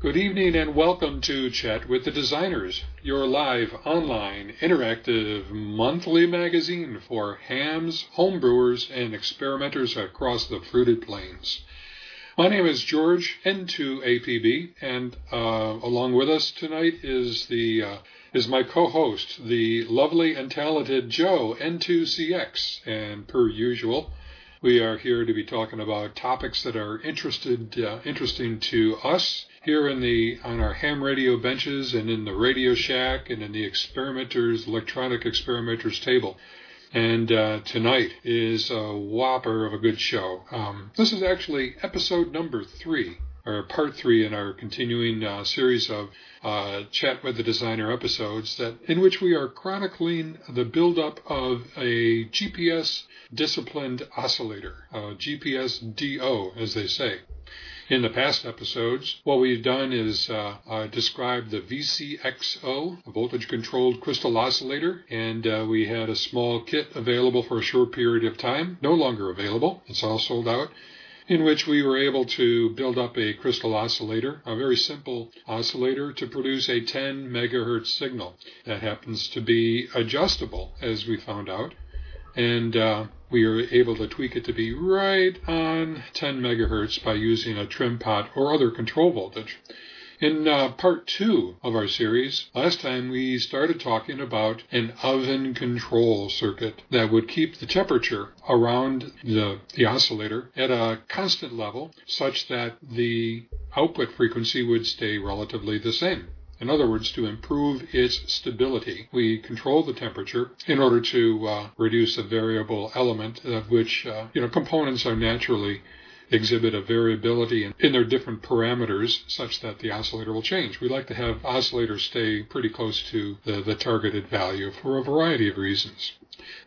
Good evening and welcome to Chat with the Designers, your live, online, interactive, monthly magazine for hams, homebrewers, and experimenters across the Fruited Plains. My name is George, N2APB, and along with us tonight is my co-host, the lovely and talented Joe, N2CX, and per usual, we are here to be talking about topics that are interesting to us here on our ham radio benches and in the Radio Shack and in the electronic experimenters table. And tonight is a whopper of a good show. This is actually episode number 3, or part 3 in our continuing series of Chat with the Designer episodes in which we are chronicling the buildup of a GPS disciplined oscillator, GPS DO, as they say. In the past episodes, what we've done is describe the VCXO, a voltage-controlled crystal oscillator, and we had a small kit available for a short period of time, no longer available, it's all sold out, in which we were able to build up a crystal oscillator, a very simple oscillator, to produce a 10 megahertz signal that happens to be adjustable, as we found out. And we are able to tweak it to be right on 10 megahertz by using a trim pot or other control voltage. In part 2 of our series, last time we started talking about an oven control circuit that would keep the temperature around the oscillator at a constant level such that the output frequency would stay relatively the same. In other words, to improve its stability, we control the temperature in order to reduce a variable element of which components are naturally exhibit a variability in their different parameters such that the oscillator will change. We like to have oscillators stay pretty close to the targeted value for a variety of reasons.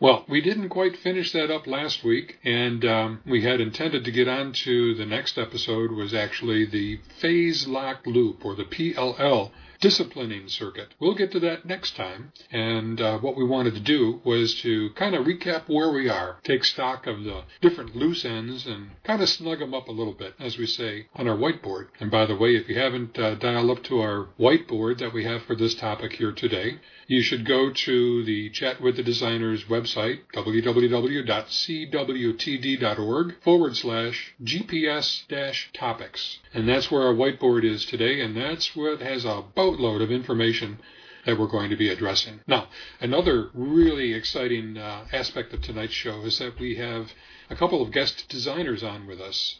Well, we didn't quite finish that up last week, and we had intended to get on to the next episode was actually the phase locked loop, or the PLL disciplining circuit. We'll get to that next time, and what we wanted to do was to kind of recap where we are, take stock of the different loose ends, and kind of snug them up a little bit, as we say, on our whiteboard. And by the way, if you haven't dialed up to our whiteboard that we have for this topic here today, you should go to the Chat with the Designers website, www.cwtd.org/GPS-topics. And that's where our whiteboard is today, and that's where it has a boatload of information that we're going to be addressing. Now, another really exciting aspect of tonight's show is that we have a couple of guest designers on with us.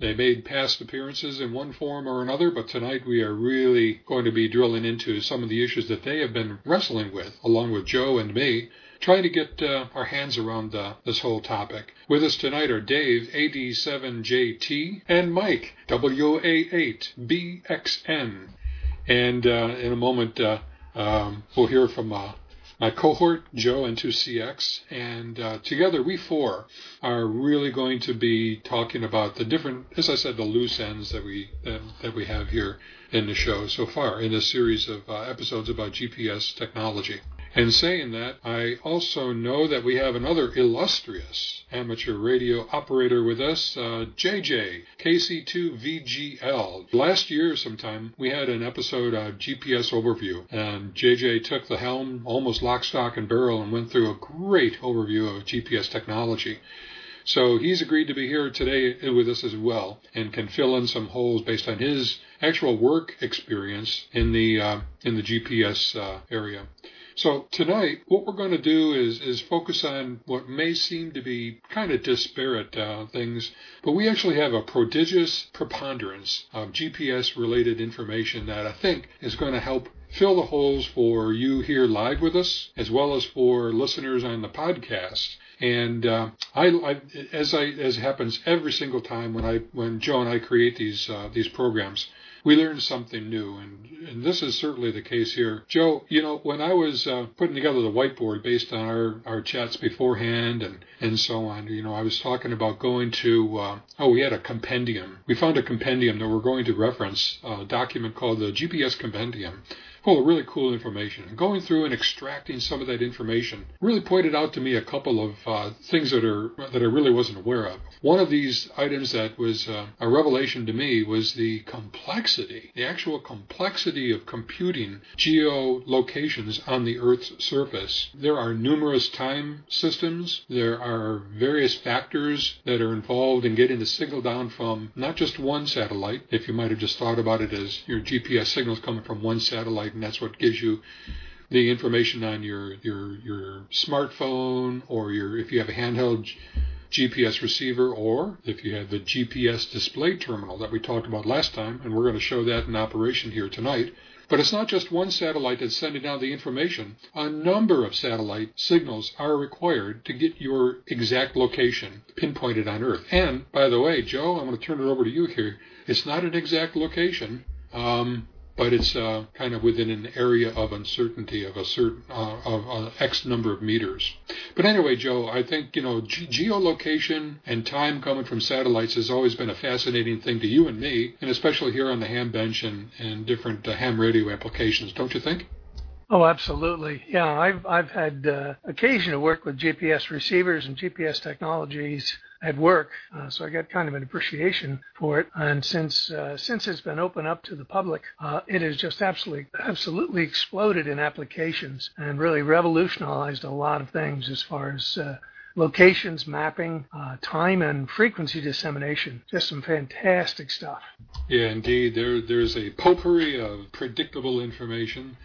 They made past appearances in one form or another, but tonight we are really going to be drilling into some of the issues that they have been wrestling with, along with Joe and me, trying to get our hands around this whole topic. With us tonight are Dave, AD7JT, and Mike, WA8BXN. And in a moment, we'll hear from my cohort, Joe and N2CX, and together we four are really going to be talking about the different, as I said, the loose ends that we have here in the show so far in this series of episodes about GPS technology. And saying that, I also know that we have another illustrious amateur radio operator with us, JJ, KC2VGL. Last year sometime, we had an episode of GPS Overview, and JJ took the helm almost lock, stock, and barrel and went through a great overview of GPS technology. So he's agreed to be here today with us as well and can fill in some holes based on his actual work experience in the GPS area. So tonight, what we're going to do is focus on what may seem to be kind of disparate things, but we actually have a prodigious preponderance of GPS-related information that I think is going to help fill the holes for you here live with us, as well as for listeners on the podcast. And as happens every single time when Joe and I create these programs, we learn something new, and this is certainly the case here. Joe, when I was putting together the whiteboard based on our chats beforehand and so on, I was talking about going to, we had a compendium. We found a compendium that we're going to reference, a document called the GPS Compendium full of really cool information. And going through and extracting some of that information really pointed out to me a couple of things that I really wasn't aware of. One of these items that was a revelation to me was the complexity, the actual complexity of computing geolocations on the Earth's surface. There are numerous time systems. There are various factors that are involved in getting the signal down from not just one satellite, if you might have just thought about it as your GPS signals coming from one satellite, and that's what gives you the information on your smartphone, or if you have a handheld GPS receiver, or if you have the GPS display terminal that we talked about last time, and we're going to show that in operation here tonight. But it's not just one satellite that's sending out the information. A number of satellite signals are required to get your exact location pinpointed on Earth. And, by the way, Joe, I'm going to turn it over to you here. It's not an exact location, but it's kind of within an area of uncertainty of a certain of X number of meters. But anyway, Joe, I think, geolocation and time coming from satellites has always been a fascinating thing to you and me, and especially here on the ham bench and different ham radio applications, don't you think? Oh, absolutely. Yeah, I've had occasion to work with GPS receivers and GPS technologies at work, so I got kind of an appreciation for it. And since it's been open up to the public, it has just absolutely exploded in applications and really revolutionized a lot of things as far as locations, mapping, time, and frequency dissemination. Just some fantastic stuff. Yeah, indeed. There's a potpourri of predictable information,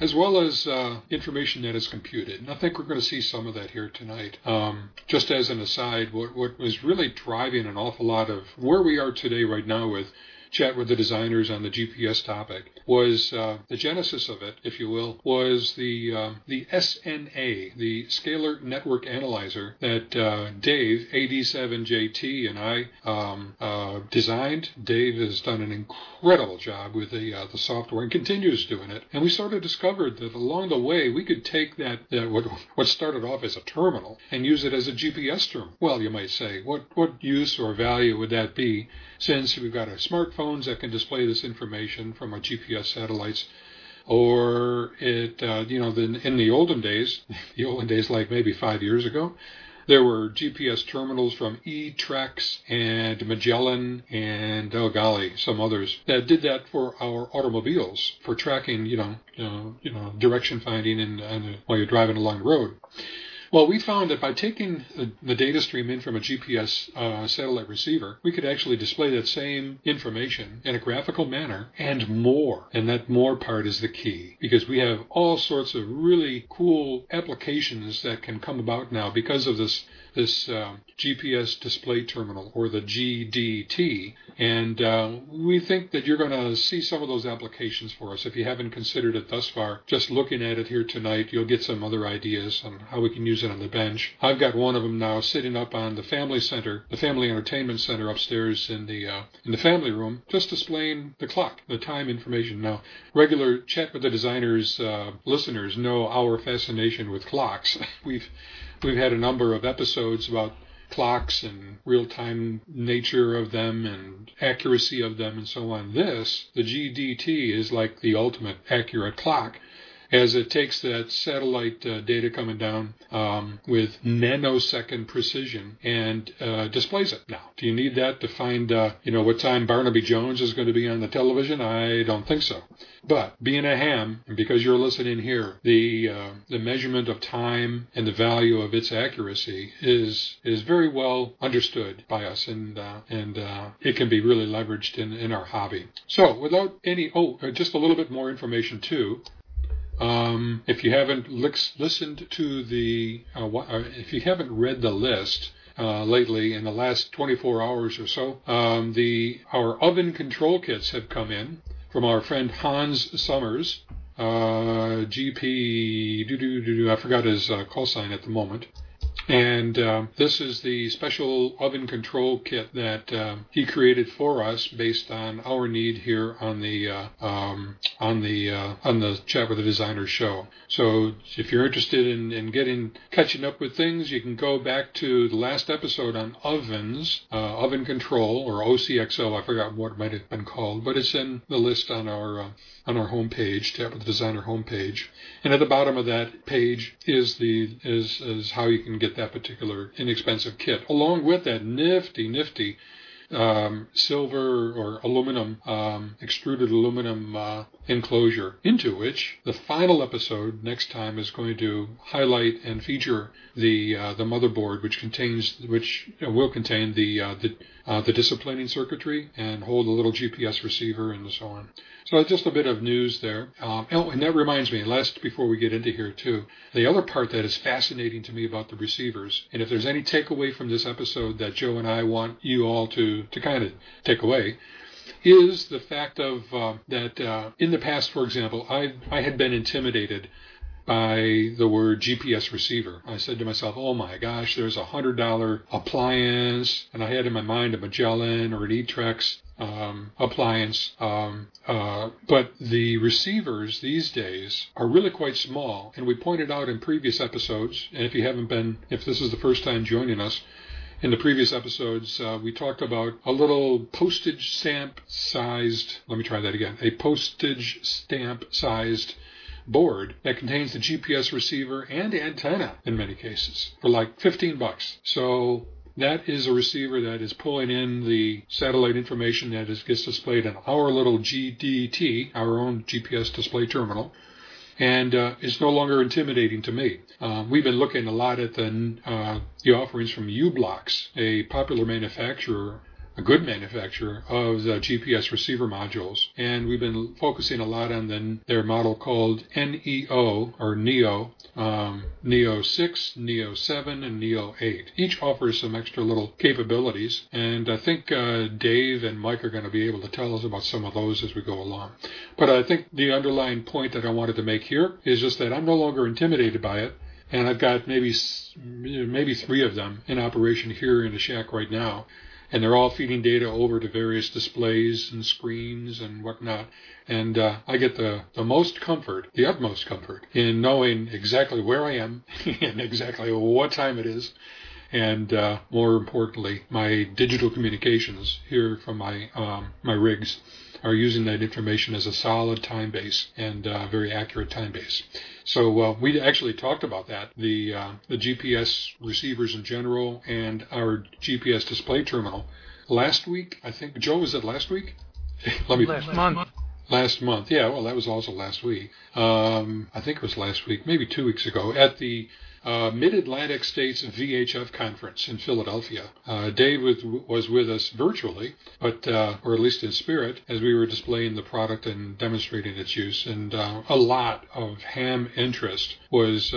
as well as information that is computed. And I think we're going to see some of that here tonight. Just as an aside, what was really driving an awful lot of where we are today right now with Chat with the Designers on the GPS topic was, the genesis of it, if you will, was the SNA, the Scalar Network Analyzer, that Dave, AD7JT, and I designed. Dave has done an incredible job with the software and continues doing it. And we sort of discovered that along the way we could take that what started off as a terminal and use it as a GPS terminal. Well, you might say, what use or value would that be, since we've got a smartphone that can display this information from our GPS satellites, or it, in the olden days, like maybe 5 years ago, there were GPS terminals from eTrex and Magellan and, oh golly, some others that did that for our automobiles for tracking, direction finding and while you're driving along the road. Well, we found that by taking the data stream in from a GPS satellite receiver, we could actually display that same information in a graphical manner and more. And that more part is the key, because we have all sorts of really cool applications that can come about now because of this GPS display terminal, or the GDT, and we think that you're going to see some of those applications for us. If you haven't considered it thus far, just looking at it here tonight, you'll get some other ideas on how we can use it on the bench. I've got one of them now sitting up on the family center, the family entertainment center upstairs in the family room, just displaying the clock, the time information. Now, regular Chat with the Designers listeners know our fascination with clocks. We've had a number of episodes about clocks and real-time nature of them and accuracy of them and so on. This, the GDT, is like the ultimate accurate clock, as it takes that satellite data coming down with nanosecond precision and displays it. Now, do you need that to find, what time Barnaby Jones is going to be on the television? I don't think so. But being a ham, and because you're listening here, the measurement of time and the value of its accuracy is very well understood by us, and it can be really leveraged in our hobby. So, without any, just a little bit more information too. If you haven't listened to if you haven't read the list lately in the last 24 hours or so, our oven control kits have come in from our friend Hans Summers, GP, I forgot his call sign at the moment. And this is the special oven control kit that he created for us based on our need here on the Chat with the Designers show. So if you're interested in catching up with things, you can go back to the last episode on ovens, oven control, or OCXO. I forgot what it might have been called, but it's in the list on our homepage, Chat with the Designer homepage. And at the bottom of that page is how you can get that particular inexpensive kit, along with that nifty silver or aluminum, extruded aluminum enclosure, into which the final episode next time is going to highlight and feature the motherboard, which will contain the disciplining circuitry and hold a little GPS receiver and so on. So just a bit of news there. And that reminds me, before we get into here too, the other part that is fascinating to me about the receivers, and if there's any takeaway from this episode that Joe and I want you all to kind of take away, is the fact of that in the past, for example, I had been intimidated by the word GPS receiver. I said to myself, oh my gosh, there's a $100 appliance, and I had in my mind a Magellan or an eTrex appliance. But the receivers these days are really quite small, and we pointed out in previous episodes, and if this is the first time joining us, in the previous episodes, we talked about a postage stamp sized board that contains the GPS receiver and antenna in many cases for like $15. So that is a receiver that is pulling in the satellite information that gets displayed on our little GDT, our own GPS display terminal, and it's no longer intimidating to me. We've been looking a lot at the offerings from Ublox, a popular manufacturer, a good manufacturer of the GPS receiver modules, and we've been focusing a lot on their model called NEO or Neo, Neo 6, Neo 7, and Neo 8. Each offers some extra little capabilities, and I think Dave and Mike are going to be able to tell us about some of those as we go along. But I think the underlying point that I wanted to make here is just that I'm no longer intimidated by it, and I've got maybe three of them in operation here in the shack right now. And they're all feeding data over to various displays and screens and whatnot. And I get the utmost comfort, in knowing exactly where I am and exactly what time it is. And more importantly, my digital communications here from my rigs are using that information as a solid time base and very accurate time base. So we actually talked about that, the GPS receivers in general and our GPS display terminal last week. I think, Joe, was it last week? Last month. Last month, yeah. Well, that was also last week. I think it was last week, maybe 2 weeks ago, at the Mid-Atlantic States VHF Conference in Philadelphia. Dave was with us virtually, but or at least in spirit, as we were displaying the product and demonstrating its use. And a lot of ham interest was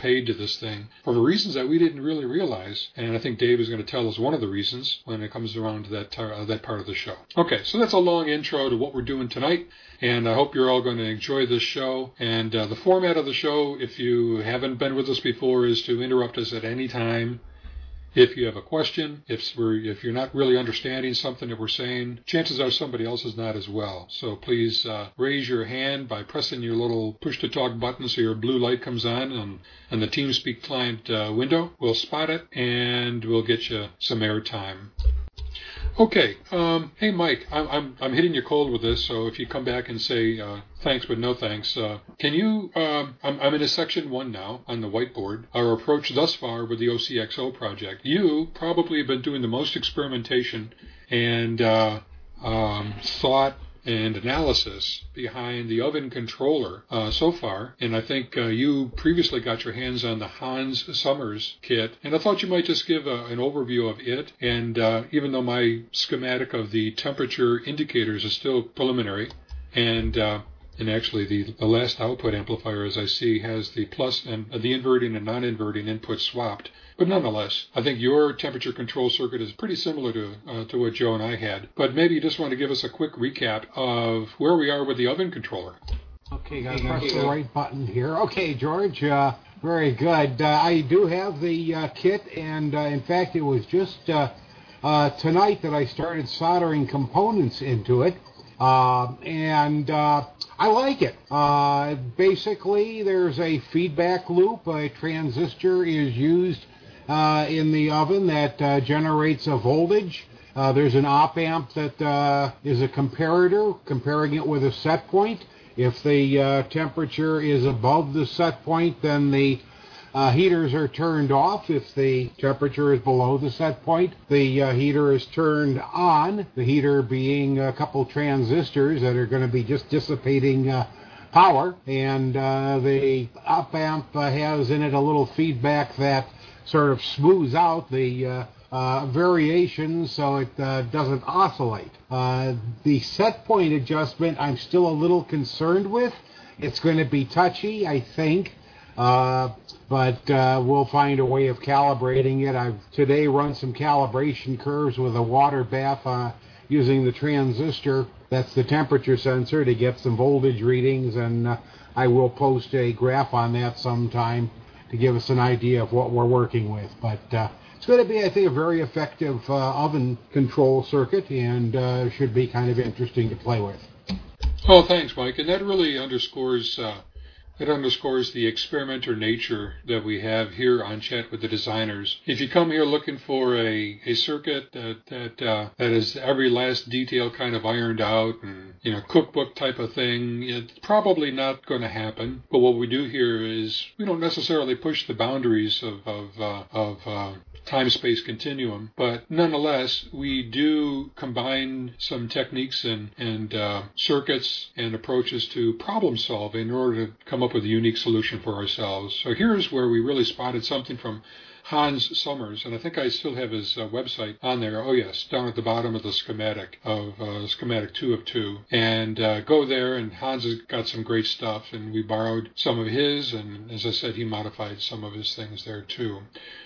paid to this thing for reasons that we didn't really realize. And I think Dave is going to tell us one of the reasons when it comes around to that part of the show. Okay, so that's a long intro to what we're doing tonight. And I hope you're all going to enjoy this show. And the format of the show, if you haven't been with us before, is to interrupt us at any time. If you have a question, if you're not really understanding something that we're saying, chances are somebody else is not as well. So please raise your hand by pressing your little push-to-talk button so your blue light comes on, and the TeamSpeak client window will spot it, and we'll get you some airtime. Okay. Hey, Mike, I'm hitting you cold with this, so if you come back and say thanks but no thanks, can you? I'm in a section 1 now on the whiteboard. Our approach thus far with the OCXO project. You probably have been doing the most experimentation and thought and analysis behind the oven controller so far. And I think you previously got your hands on the Hans Summers kit. And I thought you might just give an overview of it. And even though my schematic of the temperature indicators is still preliminary, and actually the last output amplifier, as I see, has the plus and the inverting and non-inverting input swapped. But nonetheless, I think your temperature control circuit is pretty similar to what Joe and I had. But maybe you just want to give us a quick recap of where we are with the oven controller. Okay, got to press the right button here. Okay, George, Very good. I do have the kit, and in fact, it was just tonight that I started soldering components into it, and I like it. Basically, there's a feedback loop. A transistor is used in the oven that generates a voltage. There's an op-amp that is a comparator, comparing it with a set point. If the temperature is above the set point, then the heaters are turned off. If the temperature is below the set point, the heater is turned on, the heater being a couple transistors that are going to be just dissipating power. And the op-amp has in it a little feedback that sort of smooths out the variations, so it doesn't oscillate. The set point adjustment I'm still a little concerned with. It's going to be touchy, I think, but we'll find a way of calibrating it. I've today run some calibration curves with a water bath using the transistor. That's the temperature sensor to get some voltage readings, and I will post a graph on that sometime to give us an idea of what we're working with. But it's going to be, I think, a very effective oven control circuit, and should be kind of interesting to play with. Oh, thanks, Mike. And that really underscores the experimenter nature that we have here on Chat with the Designers. If you come here looking for a circuit that is every last detail kind of ironed out and, you know, cookbook type of thing, it's probably not going to happen. But what we do here is we don't necessarily push the boundaries of time-space continuum, but nonetheless, we do combine some techniques and circuits and approaches to problem solve in order to come up with a unique solution for ourselves. So here's where we really spotted something from Hans Summers, and I think I still have his website on there. Oh, yes, down at the bottom of the schematic, of schematic 2 of 2. And go there, and Hans has got some great stuff, and we borrowed some of his, and as I said, he modified some of his things there, too.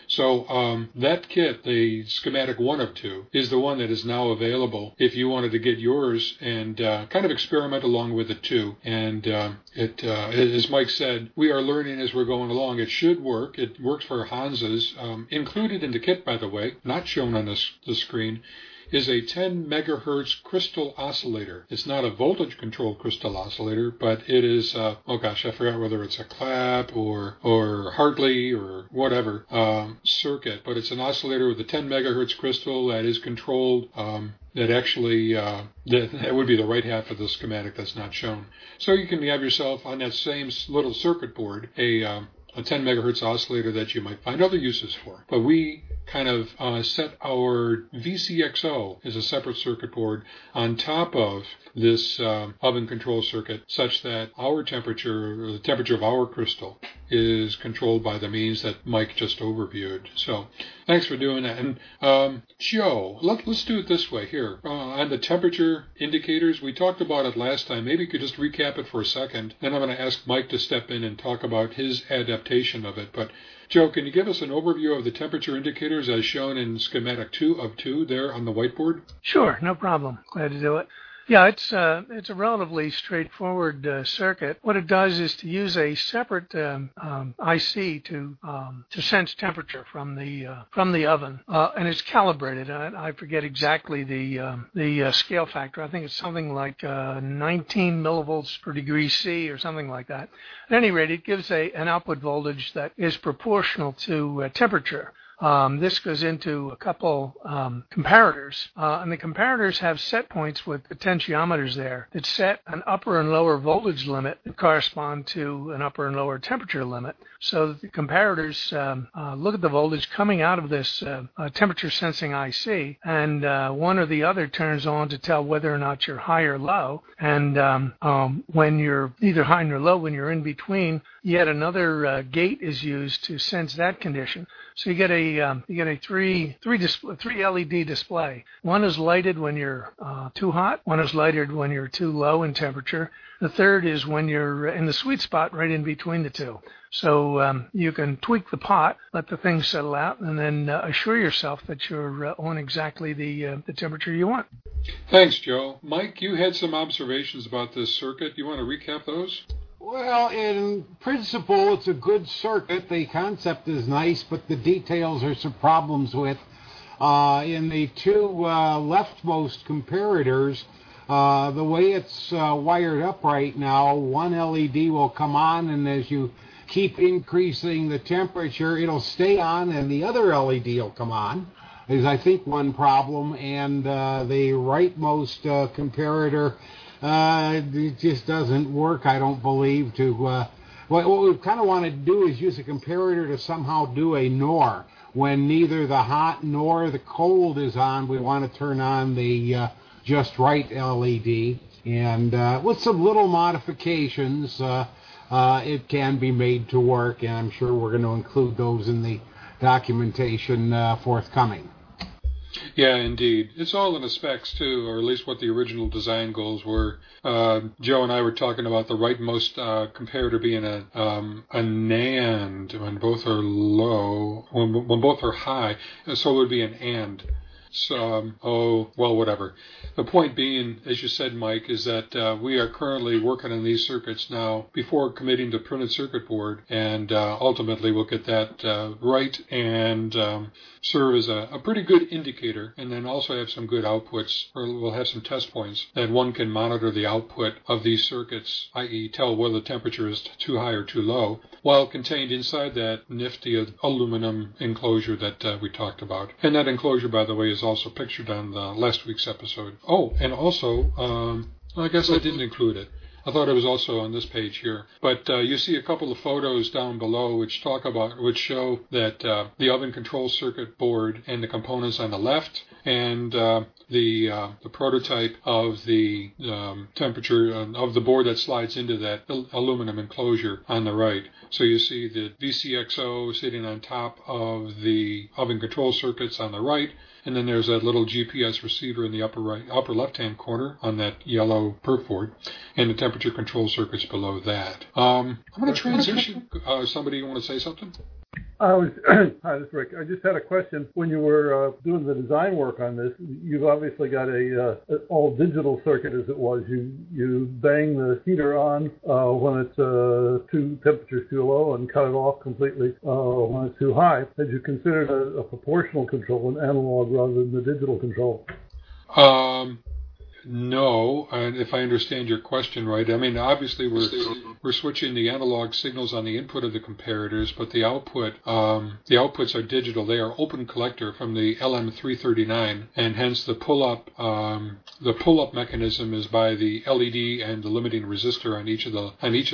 So that kit, the schematic 1 of 2, is the one that is now available if you wanted to get yours and kind of experiment along with it, too. And as Mike said, we are learning as we're going along. It should work. It works for Hans's. Included in the kit, by the way, not shown on the screen, is a 10 megahertz crystal oscillator. It's not a voltage-controlled crystal oscillator, but it is, I forgot whether it's a clap or Hartley or whatever circuit, but it's an oscillator with a 10 megahertz crystal that is controlled, that actually, that would be the right half of the schematic that's not shown. So you can have yourself on that same little circuit board, a 10 megahertz oscillator that you might find other uses for. But we kind of set our VCXO as a separate circuit board on top of this oven control circuit, such that our temperature, or the temperature of our crystal, is controlled by the means that Mike just overviewed. So thanks for doing that. And Joe, let's do it this way here. On the temperature indicators, we talked about it last time. Maybe you could just recap it for a second. Then I'm going to ask Mike to step in and talk about his adaptation of it. But Joe, can you give us an overview of the temperature indicators as shown in schematic 2 of 2 there on the whiteboard? Sure, no problem. Glad to do it. Yeah, it's a relatively straightforward circuit. What it does is to use a separate IC to sense temperature from the oven, and it's calibrated. I forget exactly the scale factor. I think it's something like 19 millivolts per degree C or something like that. At any rate, it gives an output voltage that is proportional to temperature. This goes into a couple comparators, and the comparators have set points with potentiometers there that set an upper and lower voltage limit that correspond to an upper and lower temperature limit. So the comparators look at the voltage coming out of this temperature sensing IC, and one or the other turns on to tell whether or not you're high or low. And when you're either high or low, when you're in between, yet another gate is used to sense that condition. So you get a three LED display. One is lighted when you're too hot. One is lighted when you're too low in temperature. The third is when you're in the sweet spot, right in between the two. So you can tweak the pot, let the thing settle out, and then assure yourself that you're on exactly the temperature you want. Thanks, Joe. Mike, you had some observations about this circuit. You want to recap those? Well, in principle, it's a good circuit. The concept is nice, but the details are some problems with. In the two leftmost comparators, the way it's wired up right now, one LED will come on, and as you keep increasing the temperature, it'll stay on, and the other LED will come on, is I think one problem. And the rightmost comparator it just doesn't work, I don't believe, to... what we kind of want to do is use a comparator to somehow do a NOR. When neither the hot nor the cold is on, we want to turn on the just right LED. And with some little modifications, it can be made to work, and I'm sure we're going to include those in the documentation forthcoming. Yeah, indeed. It's all in the specs, too, or at least what the original design goals were. Joe and I were talking about the rightmost comparator being a NAND when both are low, when both are high, and so it would be an AND. So, whatever. The point being, as you said, Mike, is that we are currently working on these circuits now before committing to printed circuit board, and ultimately we'll get that right and serve as a pretty good indicator, and then also have some good outputs, or we'll have some test points that one can monitor the output of these circuits, i.e. tell whether the temperature is too high or too low, while contained inside that nifty aluminum enclosure that we talked about. And that enclosure, by the way, is also pictured on the last week's episode. Oh, and also, I guess I didn't include it. I thought it was also on this page here. But you see a couple of photos down below which talk about, which show that the oven control circuit board and the components on the left, and the prototype of the temperature of the board that slides into that aluminum enclosure on the right. So you see the VCXO sitting on top of the oven control circuits on the right. And then there's that little GPS receiver in the upper left-hand corner on that yellow perf board, and the temperature control circuits below that. I'm going to transition. Somebody, you want to say something? Hi, this is Rick. I just had a question. When you were doing the design work on this, you've obviously got an all-digital circuit, as it was. You bang the heater on when it's temperature's too low and cut it off completely when it's too high. Had you considered a proportional control, an analog rather than the digital control? No, and if I understand your question right, I mean, obviously we're switching the analog signals on the input of the comparators, but the output, the outputs are digital. They are open collector from the LM 339, and hence the pull up mechanism is by the LED and the limiting resistor on each of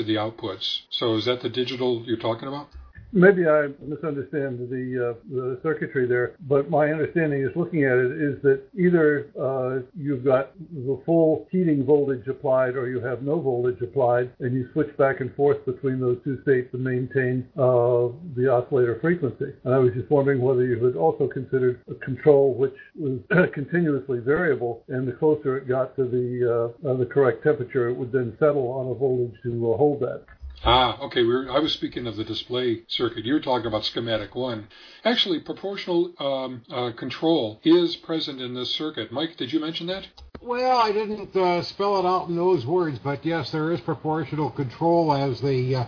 the outputs. So is that the digital you're talking about? Maybe I misunderstand the circuitry there, but my understanding is looking at it is that either you've got the full heating voltage applied or you have no voltage applied, and you switch back and forth between those two states to maintain the oscillator frequency. And I was just wondering whether you had also considered a control which was continuously variable, and the closer it got to the correct temperature, it would then settle on a voltage to hold that. Ah, okay. I was speaking of the display circuit. You're talking about schematic one. Actually, proportional control is present in this circuit. Mike, did you mention that? Well, I didn't spell it out in those words, but yes, there is proportional control. As the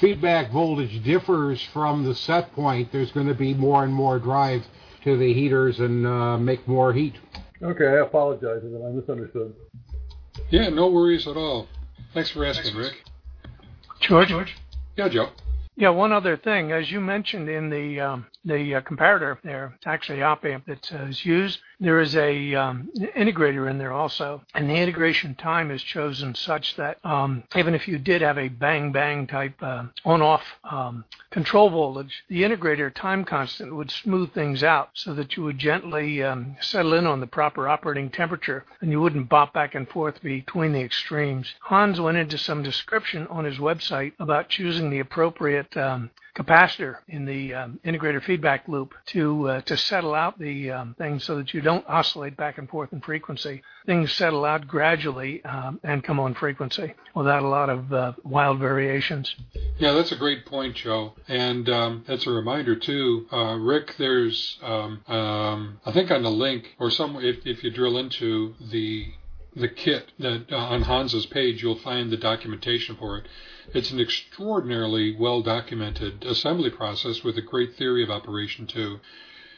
feedback voltage differs from the set point, there's going to be more and more drive to the heaters and make more heat. Okay, I apologize if I misunderstood. Yeah, no worries at all. Thanks for asking, Rick. George? Yeah, Joe. Yeah, one other thing. As you mentioned in the comparator there, actually op-amp that is used, there is a integrator in there also, and the integration time is chosen such that even if you did have a bang-bang type on-off control voltage, the integrator time constant would smooth things out so that you would gently settle in on the proper operating temperature, and you wouldn't bop back and forth between the extremes. Hans went into some description on his website about choosing the appropriate capacitor in the integrator feedback loop to settle out the thing so that you don't oscillate back and forth in frequency. Things settle out gradually and come on frequency without a lot of wild variations. Yeah, that's a great point, Joe. And that's a reminder, too. Rick, there's, I think on the link, or if you drill into the the kit that on Hans's page you'll find the documentation for it. It's an extraordinarily well-documented assembly process with a great theory of operation, too.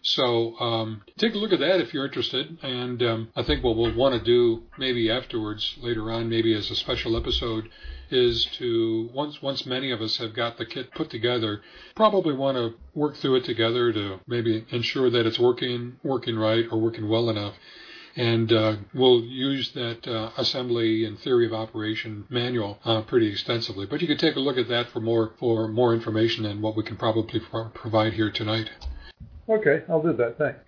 So take a look at that if you're interested, and I think what we'll want to do maybe afterwards, later on, maybe as a special episode, is to, once many of us have got the kit put together, probably want to work through it together to maybe ensure that it's working right or working well enough. And we'll use that assembly and theory of operation manual pretty extensively. But you can take a look at that for more information and what we can probably provide here tonight. Okay, I'll do that. Thanks.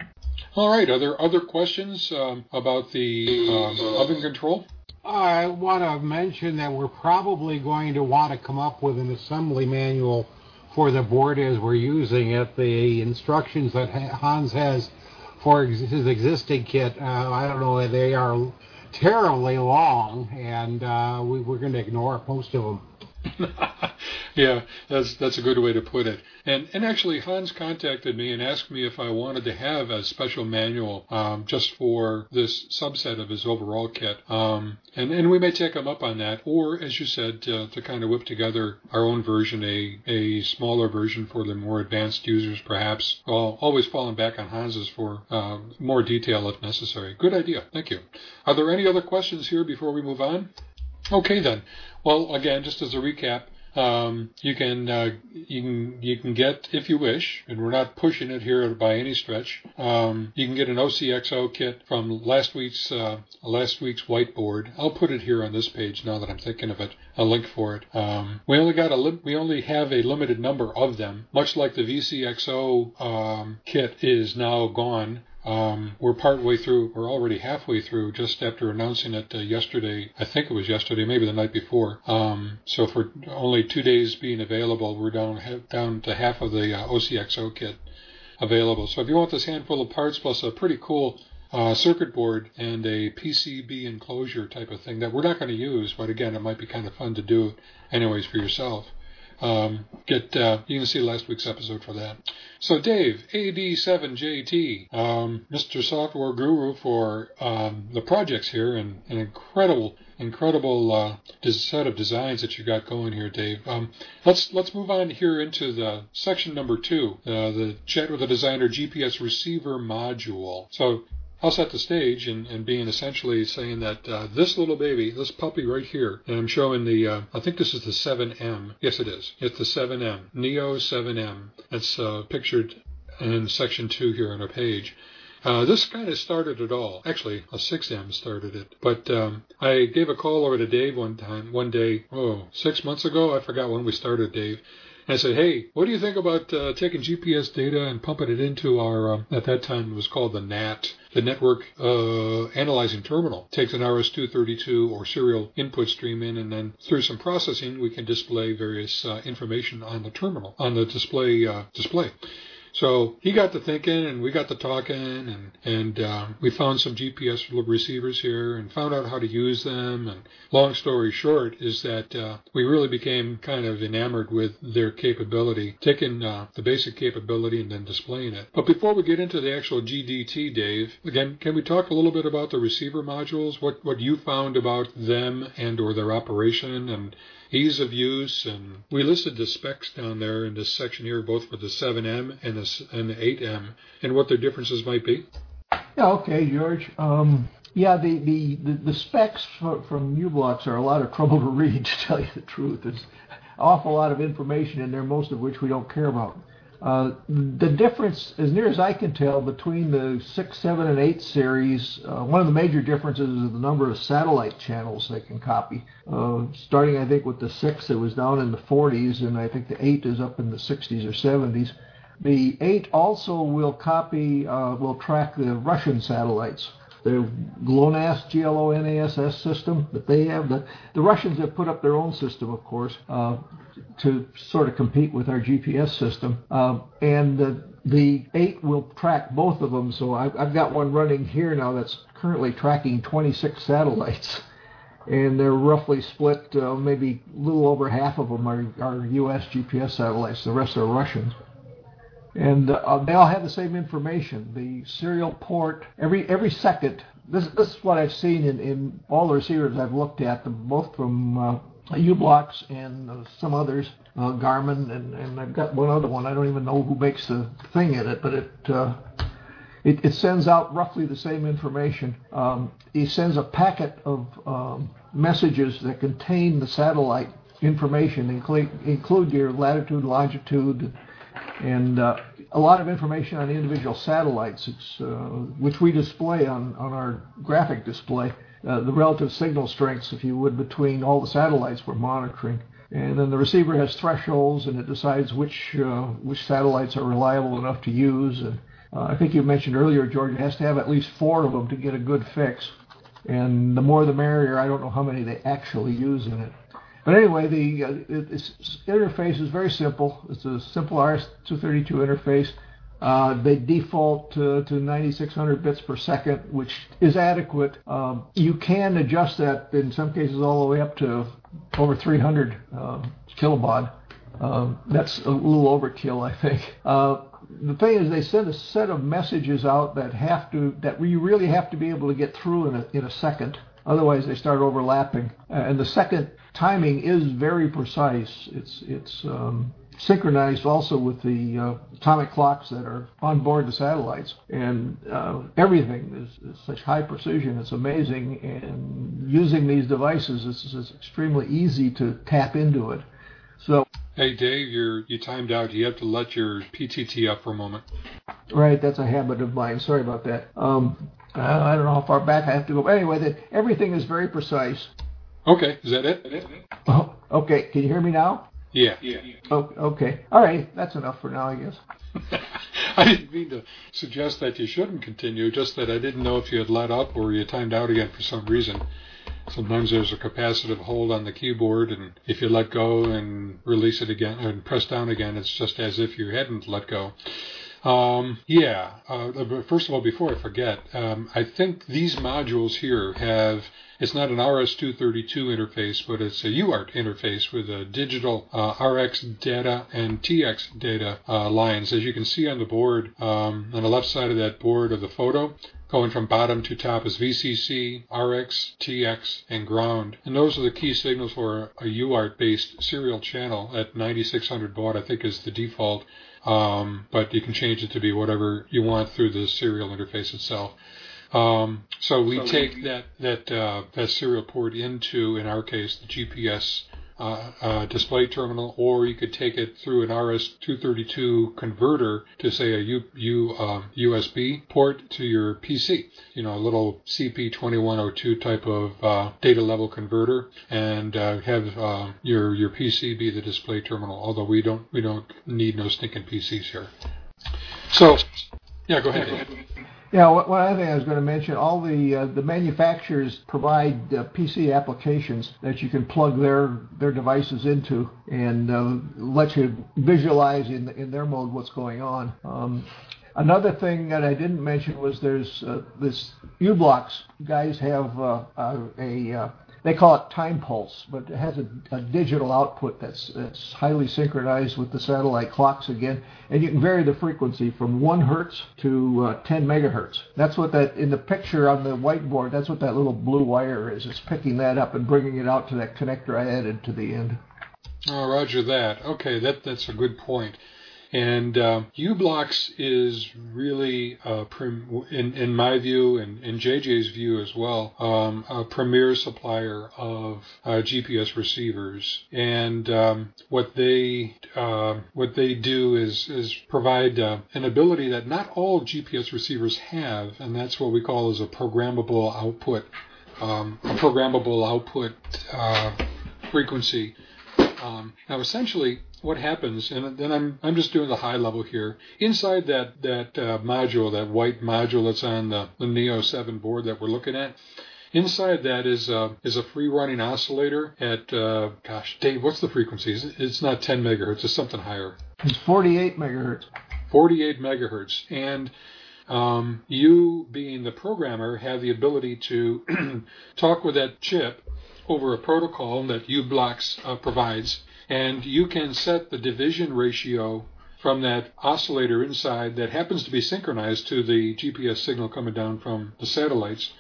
All right. Are there other questions about the oven control? I want to mention that we're probably going to want to come up with an assembly manual for the board as we're using it. The instructions that Hans has for his existing kit, I don't know, they are terribly long, and we're going to ignore most of them. Yeah, that's a good way to put it. And actually, Hans contacted me and asked me if I wanted to have a special manual just for this subset of his overall kit. And we may take him up on that, or, as you said, to kind of whip together our own version, a smaller version for the more advanced users, perhaps. I'll always falling back on Hans's for more detail if necessary. Good idea. Thank you. Are there any other questions here before we move on? Okay, then. Well, again, just as a recap, you can get, if you wish, and we're not pushing it here by any stretch, you can get an OCXO kit from last week's whiteboard. I'll put it here on this page now that I'm thinking of it, a link for it. We only have a limited number of them, much like the VCXO kit is now gone. We're already halfway through just after announcing it yesterday. I think it was yesterday, maybe the night before. So for only 2 days being available, we're down to half of the OCXO kit available. So if you want this handful of parts plus a pretty cool circuit board and a PCB enclosure type of thing that we're not going to use, but again, it might be kind of fun to do anyways for yourself. You can see last week's episode for that. So Dave, AD7JT, Mr. Software Guru for the projects here, and an incredible set of designs that you got going here, Dave. Let's move on here into the section number 2, the Chat with the Designer GPS receiver module. So I'll set the stage and being essentially saying that this little baby, this puppy right here, and I'm showing the, I think this is the 7M. Yes, it is. It's the 7M, Neo 7M. That's pictured in section 2 here on our page. This kind of started it all. Actually, a 6M started it. But I gave a call over to Dave one day, 6 months ago. I forgot when we started, Dave. And I said, hey, what do you think about taking GPS data and pumping it into our, at that time it was called the NAT, the Network Analyzing Terminal. It takes an RS-232 or serial input stream in, and then through some processing, we can display various information on the terminal, on the display. So he got to thinking, and we got to talking, and we found some GPS receivers here and found out how to use them. And long story short is that we really became kind of enamored with their capability, taking the basic capability and then displaying it. But before we get into the actual GDT, Dave, again, can we talk a little bit about the receiver modules, what you found about them and or their operation and ease of use? And we listed the specs down there in this section here, both for the 7M and the 8M, and what their differences might be. Yeah, okay, George. The specs from Ublox are a lot of trouble to read, to tell you the truth. There's an awful lot of information in there, most of which we don't care about. The difference, as near as I can tell, between the 6, 7, and 8 series, one of the major differences is the number of satellite channels they can copy. Starting, I think, with the 6, it was down in the 40s, and I think the 8 is up in the 60s or 70s. The 8 also will track the Russian satellites. The GLONASS, GLONASS system that they have. The Russians have put up their own system, of course, to sort of compete with our GPS system. And the 8 will track both of them. So I've got one running here now that's currently tracking 26 satellites. And they're roughly split, maybe a little over half of them are U.S. GPS satellites. The rest are Russian. And they all have the same information. The serial port, every second, This is what I've seen in all the receivers I've looked at, both from Ublox and some others, Garmin, and I've got one other one. I don't even know who makes the thing in it, but it sends out roughly the same information. It sends a packet of messages that contain the satellite information, include your latitude, longitude, and a lot of information on the individual satellites, which we display on our graphic display, the relative signal strengths, if you would, between all the satellites we're monitoring. And then the receiver has thresholds, and it decides which satellites are reliable enough to use. And I think you mentioned earlier, George, it has to have at least 4 of them to get a good fix. And the more the merrier. I don't know how many they actually use in it. But anyway, the its interface is very simple. It's a simple RS-232 interface. They default to 9600 bits per second, which is adequate. You can adjust that in some cases all the way up to over 300 kilobaud. That's a little overkill, I think. The thing is, they send a set of messages out that you really have to be able to get through in a second. Otherwise, they start overlapping. And the second timing is very precise. It's synchronized also with the atomic clocks that are on board the satellites. And everything is such high precision. It's amazing. And using these devices, it's extremely easy to tap into it. So, hey, Dave, you timed out. You have to let your PTT up for a moment. Right, that's a habit of mine. Sorry about that. I don't know how far back I have to go. But anyway, everything is very precise. Okay, is that it? Oh, okay, can you hear me now? Yeah. Oh, okay. All right, that's enough for now, I guess. I didn't mean to suggest that you shouldn't continue, just that I didn't know if you had let up or you timed out again for some reason. Sometimes there's a capacitive hold on the keyboard, and if you let go and release it again and press down again, it's just as if you hadn't let go. First of all, before I forget, I think these modules here have, it's not an RS-232 interface, but it's a UART interface with a digital RX data and TX data lines. As you can see on the board, on the left side of that board of the photo, going from bottom to top is VCC, RX, TX, and ground. And those are the key signals for a UART-based serial channel at 9600 baud, I think is the default. But you can change it to be whatever you want through the serial interface itself. So we take that serial port into, in our case, the GPS display terminal, or you could take it through an RS-232 converter to, say, a USB port to your PC, a little CP2102 type of data level converter, and have your PC be the display terminal, although we don't need no stinking PCs here. So, yeah, go ahead. Yeah, one other thing I was going to mention, all the manufacturers provide PC applications that you can plug their devices into and let you visualize in their mode what's going on. Another thing that I didn't mention was there's this Ublox guys have they call it time pulse, but it has a digital output that's highly synchronized with the satellite clocks again, and you can vary the frequency from 1 hertz to 10 megahertz. That's what that, in the picture on the whiteboard, that's what that little blue wire is. It's picking that up and bringing it out to that connector I added to the end. Oh, roger that. Okay, that's a good point. And Ublox is really, in my view and in JJ's view as well, a premier supplier of GPS receivers. And what they do is provide an ability that not all GPS receivers have, and that's what we call as a programmable output, frequency. Now, essentially, what happens, and then I'm just doing the high level here, inside that module, that white module that's on the Neo 7 board that we're looking at, inside that is a free-running oscillator at, Dave, what's the frequency? It's not 10 megahertz, it's something higher. It's 48 megahertz. 48 megahertz, and you, being the programmer, have the ability to talk with that chip over a protocol that Ublox provides, and you can set the division ratio from that oscillator inside that happens to be synchronized to the GPS signal coming down from the satellites.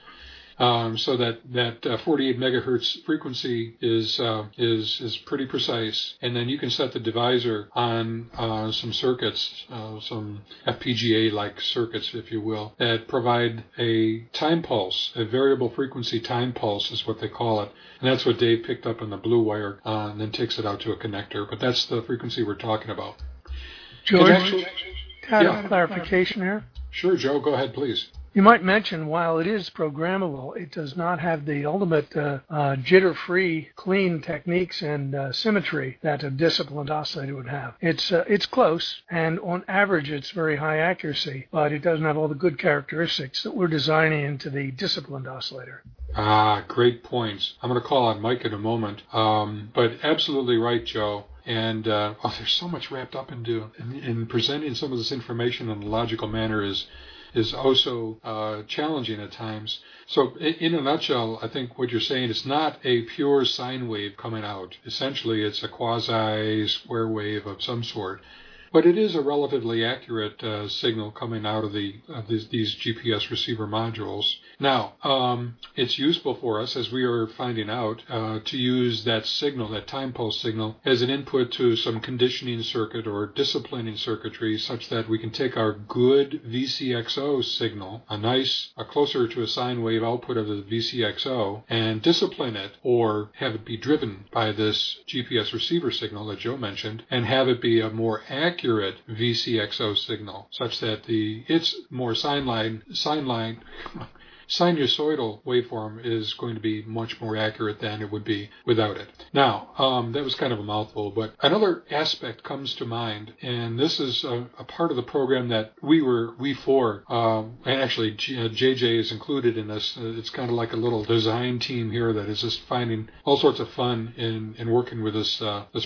So that 48 megahertz frequency is pretty precise. And then you can set the divisor on some circuits, some FPGA-like circuits, if you will, that provide a time pulse, a variable frequency time pulse is what they call it. And that's what Dave picked up on the blue wire and then takes it out to a connector. But that's the frequency we're talking about. George, can I have a clarification here? Sure, Joe. Go ahead, please. You might mention, while it is programmable, it does not have the ultimate jitter-free, clean techniques and symmetry that a disciplined oscillator would have. It's close, and on average, it's very high accuracy, but it doesn't have all the good characteristics that we're designing into the disciplined oscillator. Ah, great points. I'm going to call on Mike in a moment, but absolutely right, Joe. And there's so much wrapped up in presenting some of this information in a logical manner is also challenging at times. So in a nutshell, I think what you're saying is not a pure sine wave coming out. Essentially, it's a quasi-square wave of some sort. But it is a relatively accurate signal coming out of these GPS receiver modules. Now, it's useful for us, as we are finding out, to use that signal, that time pulse signal, as an input to some conditioning circuit or disciplining circuitry, such that we can take our good VCXO signal, a closer to a sine wave output of the VCXO, and discipline it, or have it be driven by this GPS receiver signal that Joe mentioned, and have it be a more accurate VCXO signal, such that its more sinusoidal waveform is going to be much more accurate than it would be without it. Now, that was kind of a mouthful, but another aspect comes to mind, and this is a part of the program that and actually JJ is included in this. It's kind of like a little design team here that is just finding all sorts of fun in working with this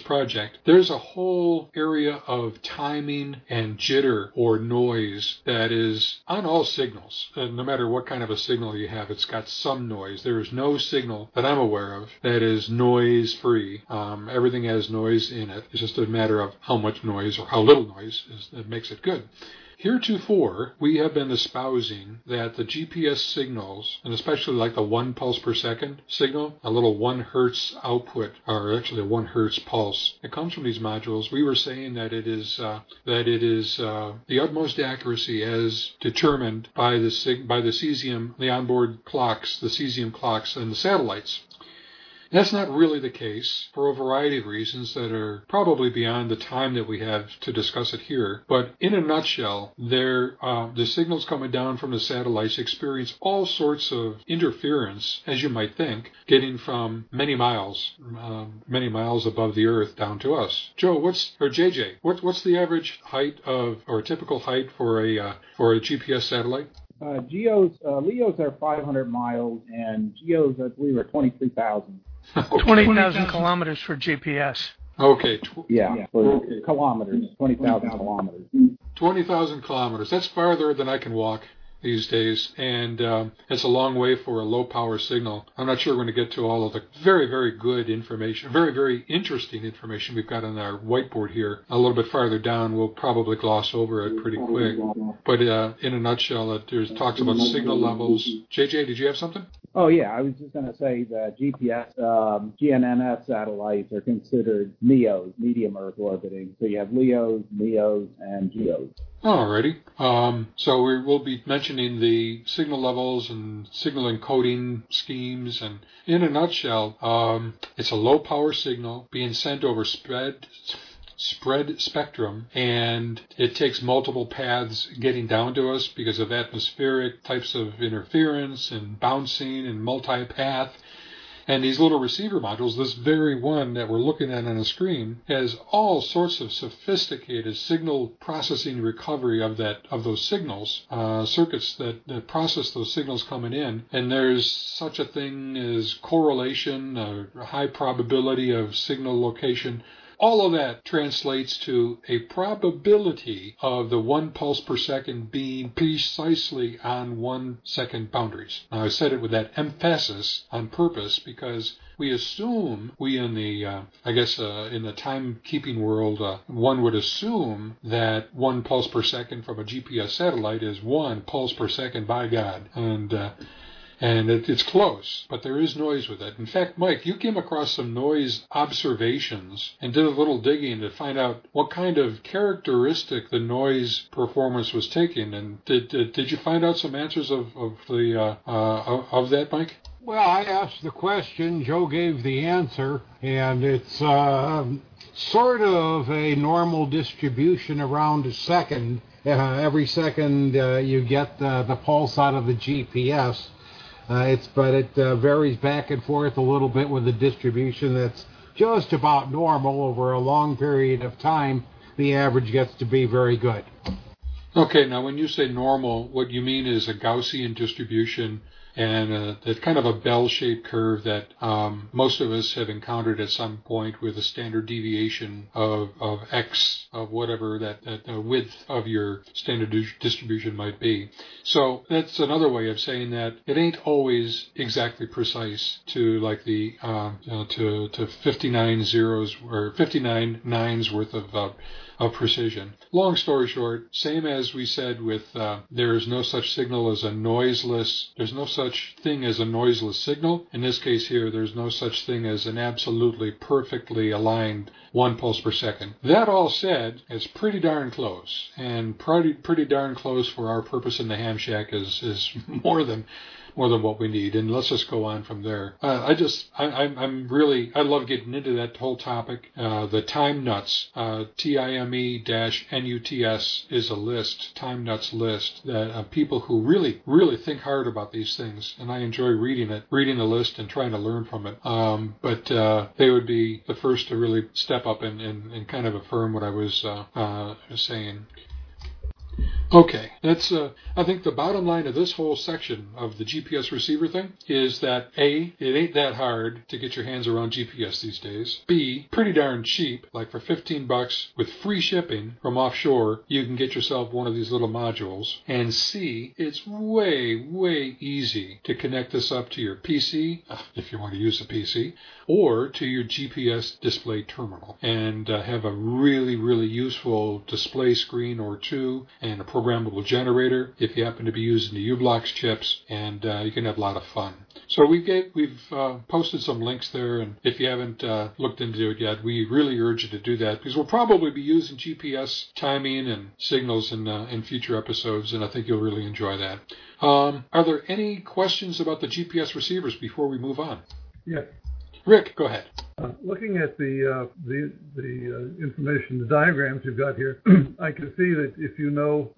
project. There's a whole area of timing and jitter or noise that is on all signals, no matter what kind of a signal you have. It's got some noise. There is no signal that I'm aware of that is noise-free. Everything has noise in it. It's just a matter of how much noise or how little noise that makes it good. Heretofore, we have been espousing that the GPS signals, and especially like the 1 pulse per second signal, a little 1 hertz output, or actually a 1 hertz pulse that comes from these modules, we were saying that it is the utmost accuracy as determined by the cesium, the onboard clocks, the cesium clocks, and the satellites. That's not really the case for a variety of reasons that are probably beyond the time that we have to discuss it here. But in a nutshell, the signals coming down from the satellites experience all sorts of interference, as you might think, getting from many miles above the Earth down to us. Joe, what's the average height or typical height for a GPS satellite? LEOs are 500 miles, and GEOs, I believe, are 23,000. 20,000 kilometers for GPS. Okay. Kilometers, 20,000 kilometers. 20,000 kilometers. That's farther than I can walk these days, and it's a long way for a low-power signal. I'm not sure we're going to get to all of the very, very good information, very, very interesting information we've got on our whiteboard here. A little bit farther down, we'll probably gloss over it pretty quick. But in a nutshell, it talks about signal levels. JJ, did you have something? Oh, yeah. I was just going to say that GPS, GNSS satellites are considered MEOs, medium Earth orbiting. So you have LEOs, MEOs, and GEOs. Alrighty. So we will be mentioning the signal levels and signal encoding schemes. And in a nutshell, it's a low-power signal being sent over spread spectrum, and it takes multiple paths getting down to us because of atmospheric types of interference and bouncing and multipath. And these little receiver modules, this very one that we're looking at on the screen, has all sorts of sophisticated signal processing recovery of those signals, circuits that process those signals coming in. And there's such a thing as correlation, a high probability of signal location. All of that translates to a probability of the 1 pulse per second being precisely on 1 second boundaries. Now, I said it with that emphasis on purpose because we assume, in the timekeeping world, one would assume that 1 pulse per second from a GPS satellite is 1 pulse per second by God. And and it's close, but there is noise with it. In fact, Mike, you came across some noise observations and did a little digging to find out what kind of characteristic the noise performance was taking. And did you find out some answers of that, Mike? Well, I asked the question, Joe gave the answer, and it's sort of a normal distribution around a second. Every second you get the pulse out of the GPS, but it varies back and forth a little bit with a distribution that's just about normal over a long period of time. The average gets to be very good. Okay, now when you say normal, what you mean is a Gaussian distribution and that kind of a bell-shaped curve that most of us have encountered at some point with a standard deviation of X of whatever that width of your standard distribution might be. So that's another way of saying that it ain't always exactly precise to like the to 59 zeros or 59 nines worth of precision. Long story short, same as we said with there is no such signal as a noiseless, there's no such thing as a noiseless signal. In this case here, there's no such thing as an absolutely perfectly aligned one pulse per second. That all said, it's pretty darn close, and pretty darn close for our purpose in the ham shack is more than what we need, and let's just go on from there. I love getting into that whole topic. The Time Nuts, TIME-NUTS is a list, Time Nuts list, that people who really, really think hard about these things, and I enjoy reading the list and trying to learn from it. But they would be the first to really step up and kind of affirm what I was saying. Okay, that's. I think the bottom line of this whole section of the GPS receiver thing is that A, it ain't that hard to get your hands around GPS these days. B, pretty darn cheap, like for $15 with free shipping from offshore, you can get yourself one of these little modules. And C, it's way, way easy to connect this up to your PC, if you want to use a PC, or to your GPS display terminal and have a really, really useful display screen or two and a programmable generator if you happen to be using the Ublox chips, and you can have a lot of fun. So we've posted some links there, and if you haven't looked into it yet, we really urge you to do that because we'll probably be using GPS timing and signals in future episodes, and I think you'll really enjoy that. Are there any questions about the GPS receivers before we move on? Yeah. Rick, go ahead. Looking at the information, the diagrams you've got here, I can see that if you know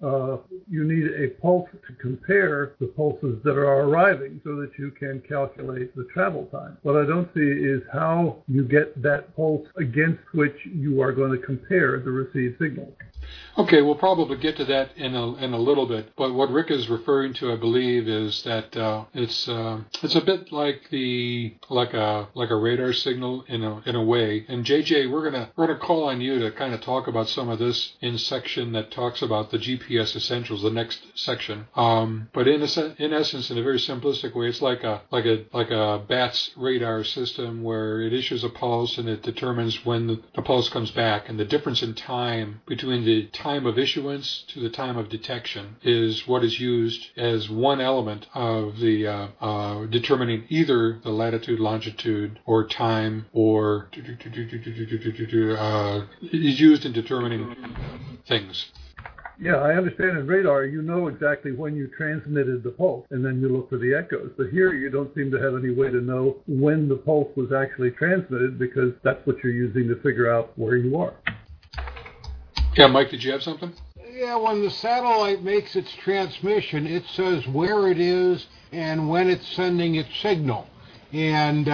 you need a pulse to compare the pulses that are arriving so that you can calculate the travel time. What I don't see is how you get that pulse against which you are going to compare the received signal. Okay, we'll probably get to that in a little bit. But what Rick is referring to, I believe, is that it's a bit like a radar signal in a way. And JJ, we're gonna call on you to kind of talk about some of this in section that talks about the GPS essentials, the next section. But in essence, in a very simplistic way, it's like a bat's radar system where it issues a pulse and it determines when the pulse comes back, and the difference in time between the time of issuance to the time of detection is what is used as one element of the determining either the latitude, longitude, or time, or is used in determining things. Yeah, I understand in radar, you know exactly when you transmitted the pulse, and then you look for the echoes. But here, you don't seem to have any way to know when the pulse was actually transmitted because that's what you're using to figure out where you are. Yeah, Mike, did you have something? Yeah, when the satellite makes its transmission, it says where it is and when it's sending its signal. And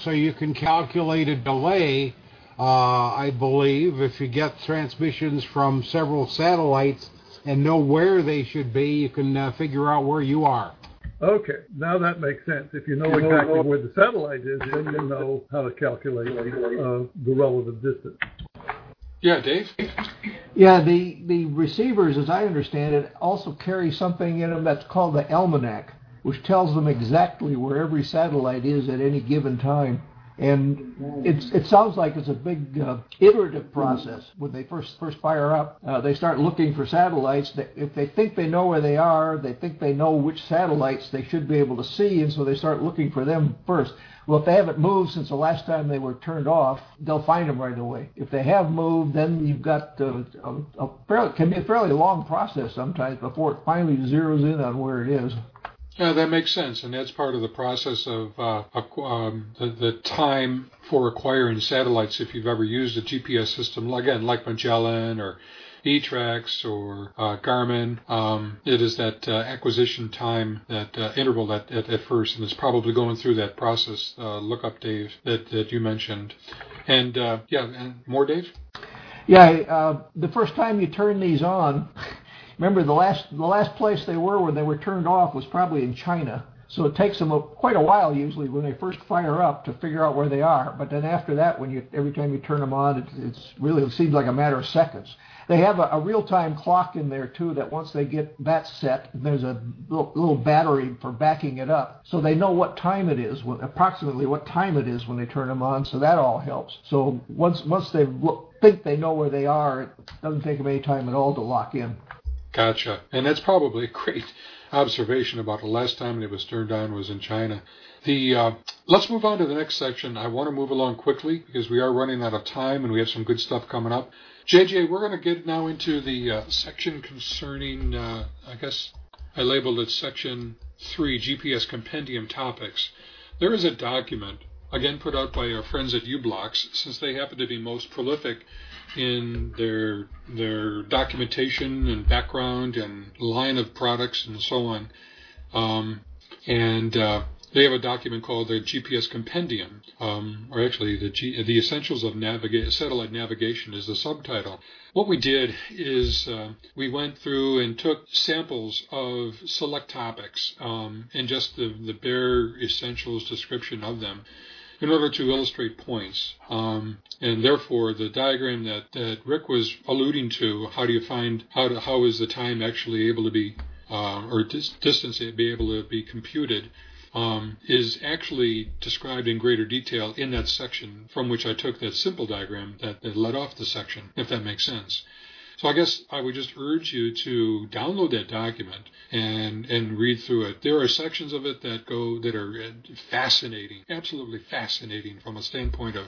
so you can calculate a delay, I believe, if you get transmissions from several satellites and know where they should be, you can figure out where you are. Okay, now that makes sense. If you know exactly where the satellite is, then you know how to calculate the relative distance. Yeah, Dave? Yeah, the receivers, as I understand it, also carry something in them that's called the almanac, which tells them exactly where every satellite is at any given time. And it sounds like it's a big iterative process. When they first fire up, they start looking for satellites. If they think they know where they are, they think they know which satellites they should be able to see, and so they start looking for them first. Well, if they haven't moved since the last time they were turned off, they'll find them right away. If they have moved, then you've got a fairly long process sometimes before it finally zeroes in on where it is. Yeah, that makes sense, and that's part of the process of the time for acquiring satellites. If you've ever used a GPS system, again, like Magellan or eTrex or Garmin, it is that acquisition time, that interval at first, and it's probably going through that process, look up, Dave, that you mentioned. And, and more, Dave? Yeah, the first time you turn these on... Remember, the last place they were when they were turned off was probably in China. So it takes them quite a while usually when they first fire up to figure out where they are. But then after that, every time you turn them on, it seems like a matter of seconds. They have a real-time clock in there, too, that once they get that set, there's a little battery for backing it up. So they know what time it is, approximately what time it is when they turn them on, so that all helps. So once they think they know where they are, it doesn't take them any time at all to lock in. Gotcha. And that's probably a great observation about the last time it was turned on was in China. Let's move on to the next section. I want to move along quickly because we are running out of time and we have some good stuff coming up. JJ, we're going to get now into the section concerning, I guess I labeled it Section 3, GPS Compendium Topics. There is a document, again put out by our friends at Ublox, since they happen to be most prolific in their documentation and background and line of products and so on. They have a document called the GPS Compendium, or actually the Essentials of Satellite Navigation is the subtitle. What we did is we went through and took samples of select topics and just the bare essentials description of them, in order to illustrate points. And therefore, the diagram that Rick was alluding to, how is the time actually able to be, or distance be able to be computed, is actually described in greater detail in that section from which I took that simple diagram that led off the section, if that makes sense. So I guess I would just urge you to download that document and read through it. There are sections of it that are fascinating, absolutely fascinating from a standpoint of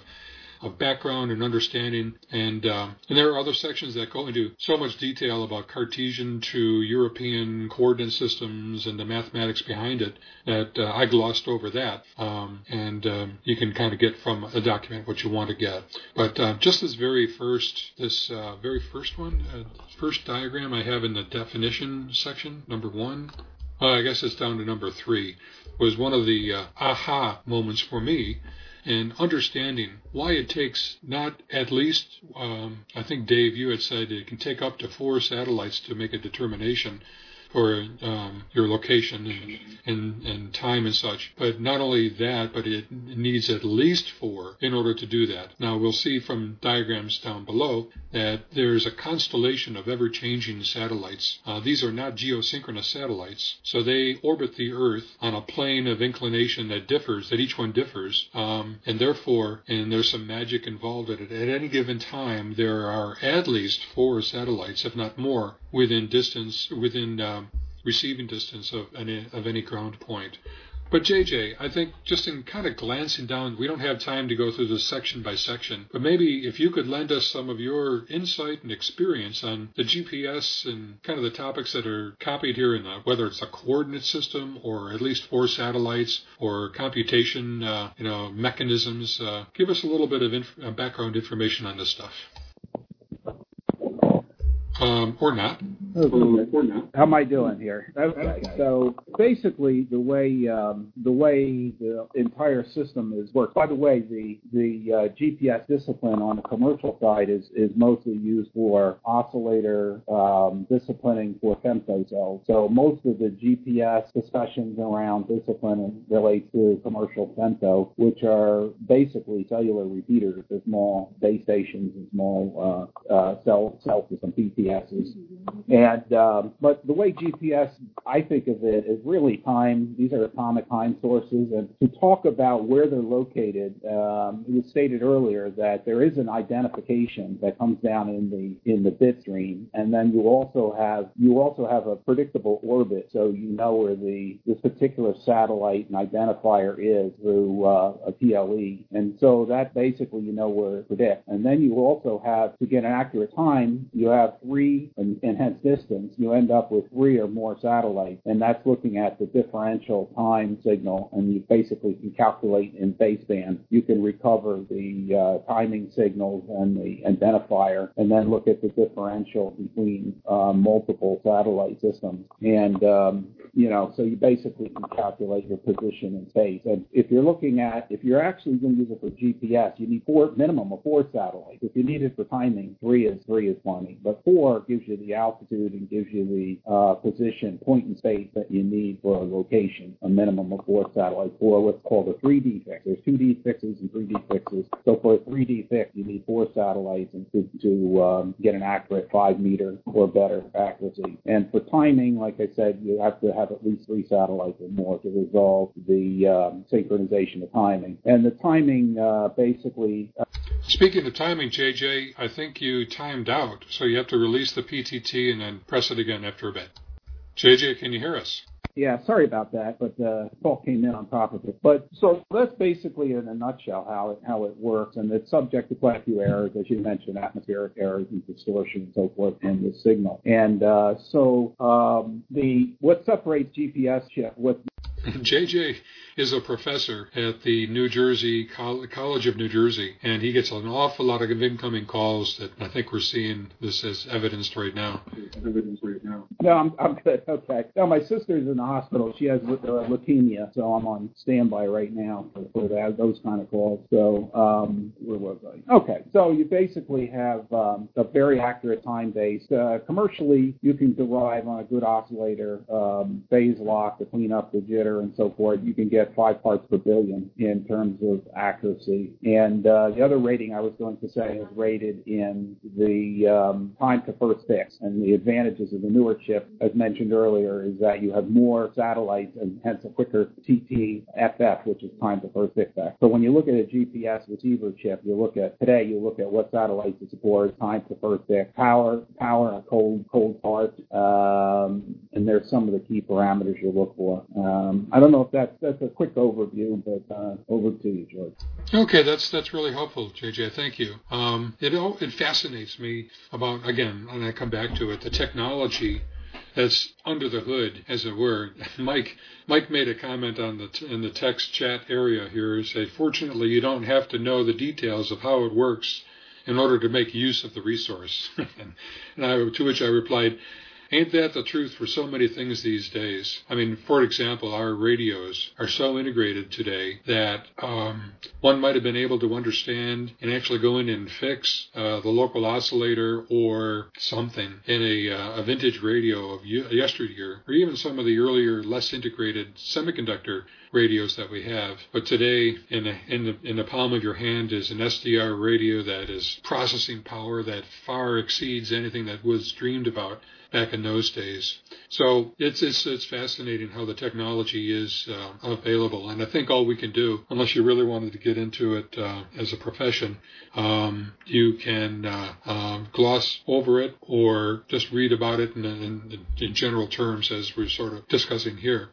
background and understanding. And there are other sections that go into so much detail about Cartesian to European coordinate systems and the mathematics behind it that I glossed over that. You can kind of get from a document what you want to get. But just this very first diagram I have in the definition section, number 1. I guess it's down to number 3, was one of the aha moments for me. And understanding why it takes not at least, I think, Dave, you had said it can take up to 4 satellites to make a determination for your location and time and such. But not only that, but it needs at least 4 in order to do that. Now, we'll see from diagrams down below that there's a constellation of ever-changing satellites. These are not geosynchronous satellites, so they orbit the Earth on a plane of inclination that each one differs, and therefore, and there's some magic involved in it, at any given time, there are at least 4 satellites, if not more, within receiving distance of any ground point. But JJ, I think just in kind of glancing down, we don't have time to go through this section by section, but maybe if you could lend us some of your insight and experience on the GPS and kind of the topics that are copied here, whether it's a coordinate system or at least 4 satellites or computation mechanisms, give us a little bit of background information on this stuff. Or not. How am I doing here? Okay. So basically, the way the entire system is worked. By the way, the GPS discipline on the commercial side is mostly used for oscillator disciplining for femto cells. So most of the GPS discussions around discipline relate to commercial femto, which are basically cellular repeaters, the small base stations, and small cell systems, BTSs. And but the way GPS, I think of it, is really time. These are atomic time sources. And to talk about where they're located, it was stated earlier that there is an identification that comes down in the bit stream, and then you also have a predictable orbit, so you know where this particular satellite and identifier is through a PLE, and so that basically you know where to predict. And then you also have, to get an accurate time, you have three, and hence distance, you end up with three or more satellites, and that's looking at the differential time signal, and you basically can calculate in baseband. You can recover the timing signals and the identifier, and then look at the differential between multiple satellite systems. And, so you basically can calculate your position in space. And if you're actually going to use it for GPS, you need minimum of four satellites. If you need it for timing, three is plenty. But four gives you the altitude and gives you the position, point in space that you need for a location, a minimum of four satellites, or what's called a 3D fix. There's 2D fixes and 3D fixes. So for a 3D fix, you need four satellites and to get an accurate 5 meter or better accuracy. And for timing, like I said, you have to have at least three satellites or more to resolve the synchronization of timing. And the timing basically... Speaking of timing, JJ, I think you timed out, so you have to release the PTT and then press it again after a bit. JJ, can you hear us? Yeah, sorry about that, but the call came in on top of it. But so that's basically in a nutshell how it works, and it's subject to quite a few errors, as you mentioned, atmospheric errors and distortion and so forth in the signal. And what separates GPS chip with JJ is a professor at the New Jersey College of New Jersey, and he gets an awful lot of incoming calls that I think we're seeing this as evidenced right now. No, I'm good. Okay. Now, my sister's in the hospital. She has leukemia, so I'm on standby right now for those kind of calls. So where was I? Okay. So you basically have a very accurate time-based. Commercially, you can derive on a good oscillator phase lock to clean up the jitter and so forth. You can get 5 parts per billion in terms of accuracy. And the other rating I was going to say is rated in the time to first fix. And the advantages of the newer chip, as mentioned earlier, is that you have more satellites and hence a quicker TTFF, which is time to first fix. So when you look at a GPS receiver chip, you look at what satellites it supports, time to first fix, power, a cold part, and there's some of the key parameters you look for. I don't know if that's a quick overview, but over to you, George. Okay, that's really helpful, JJ. Thank you. It fascinates me about, again, and I come back to it, the technology that's under the hood, as it were. Mike made a comment on in the text chat area here, said, fortunately, you don't have to know the details of how it works in order to make use of the resource. To which I replied, ain't that the truth for so many things these days? I mean, for example, our radios are so integrated today that one might have been able to understand and actually go in and fix the local oscillator or something in a vintage radio of yesteryear, or even some of the earlier, less integrated semiconductor radios that we have. But today, in the palm of your hand is an SDR radio that is processing power that far exceeds anything that was dreamed about back in those days. So it's fascinating how the technology is available. And I think all we can do, unless you really wanted to get into it as a profession, you can gloss over it or just read about it in general terms, as we're sort of discussing here.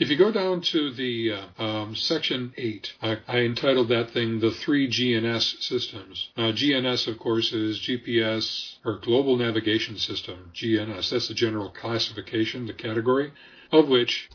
If you go down to the section 8, I entitled that thing the 3 GNS systems. Now, GNS, of course, is GPS or Global Navigation System, GNS. That's the general classification, the category, of which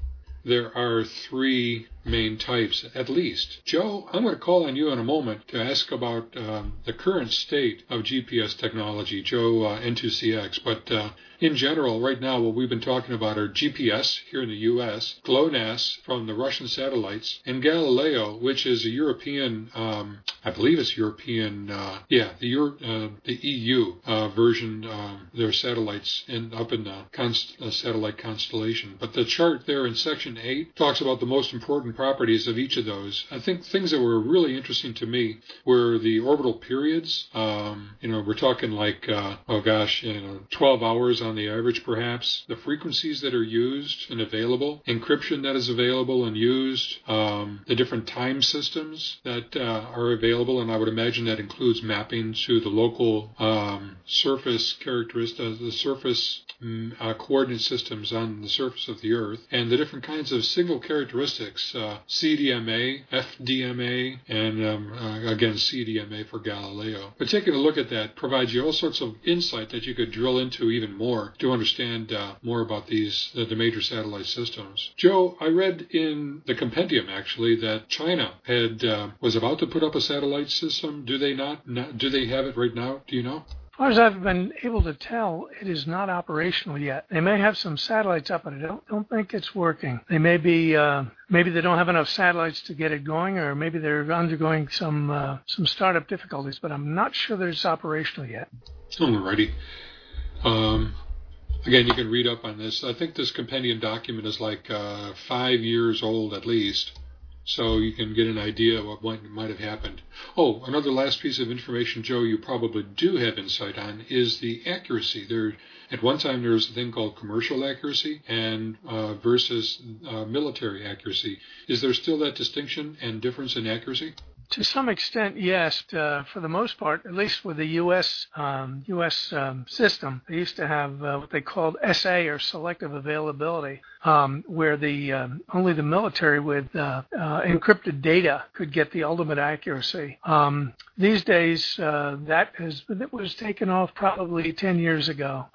there are 3 main types, at least. Joe, I'm going to call on you in a moment to ask about the current state of GPS technology, Joe, N2CX. But in general, right now, what we've been talking about are GPS here in the U.S., GLONASS from the Russian satellites, and Galileo, which is a European, I believe it's European, the EU version, their satellites up in the satellite constellation. But the chart there in Section 8 talks about the most important important properties of each of those. I think things that were really interesting to me were the orbital periods. We're talking like, 12 hours on the average, perhaps. The frequencies that are used and available, encryption that is available and used, the different time systems that are available, and I would imagine that includes mapping to the local surface characteristics, the surface coordinate systems on the surface of the Earth, and the different kinds of signal characteristics, CDMA, FDMA, and again, CDMA for Galileo. But taking a look at that provides you all sorts of insight that you could drill into even more to understand more about these, the major satellite systems. Joe, I read in the compendium, actually, that China had was about to put up a satellite system. Do they not? Do they have it right now? Do you know? As far as I've been able to tell, it is not operational yet. They may have some satellites up, but I don't think it's working. They may be, maybe they don't have enough satellites to get it going, or maybe they're undergoing some startup difficulties, but I'm not sure that it's operational yet. Alrighty. Again, you can read up on this. I think this compendium document is like 5 years old at least. So you can get an idea of what might have happened. Oh, another last piece of information, Joe, you probably do have insight on is the accuracy. At one time, there was a thing called commercial accuracy and versus military accuracy. Is there still that distinction and difference in accuracy? To some extent, yes. For the most part, at least with the U.S. system, they used to have what they called SA, or selective availability, where only the military with encrypted data could get the ultimate accuracy. These days, that was taken off probably 10 years ago,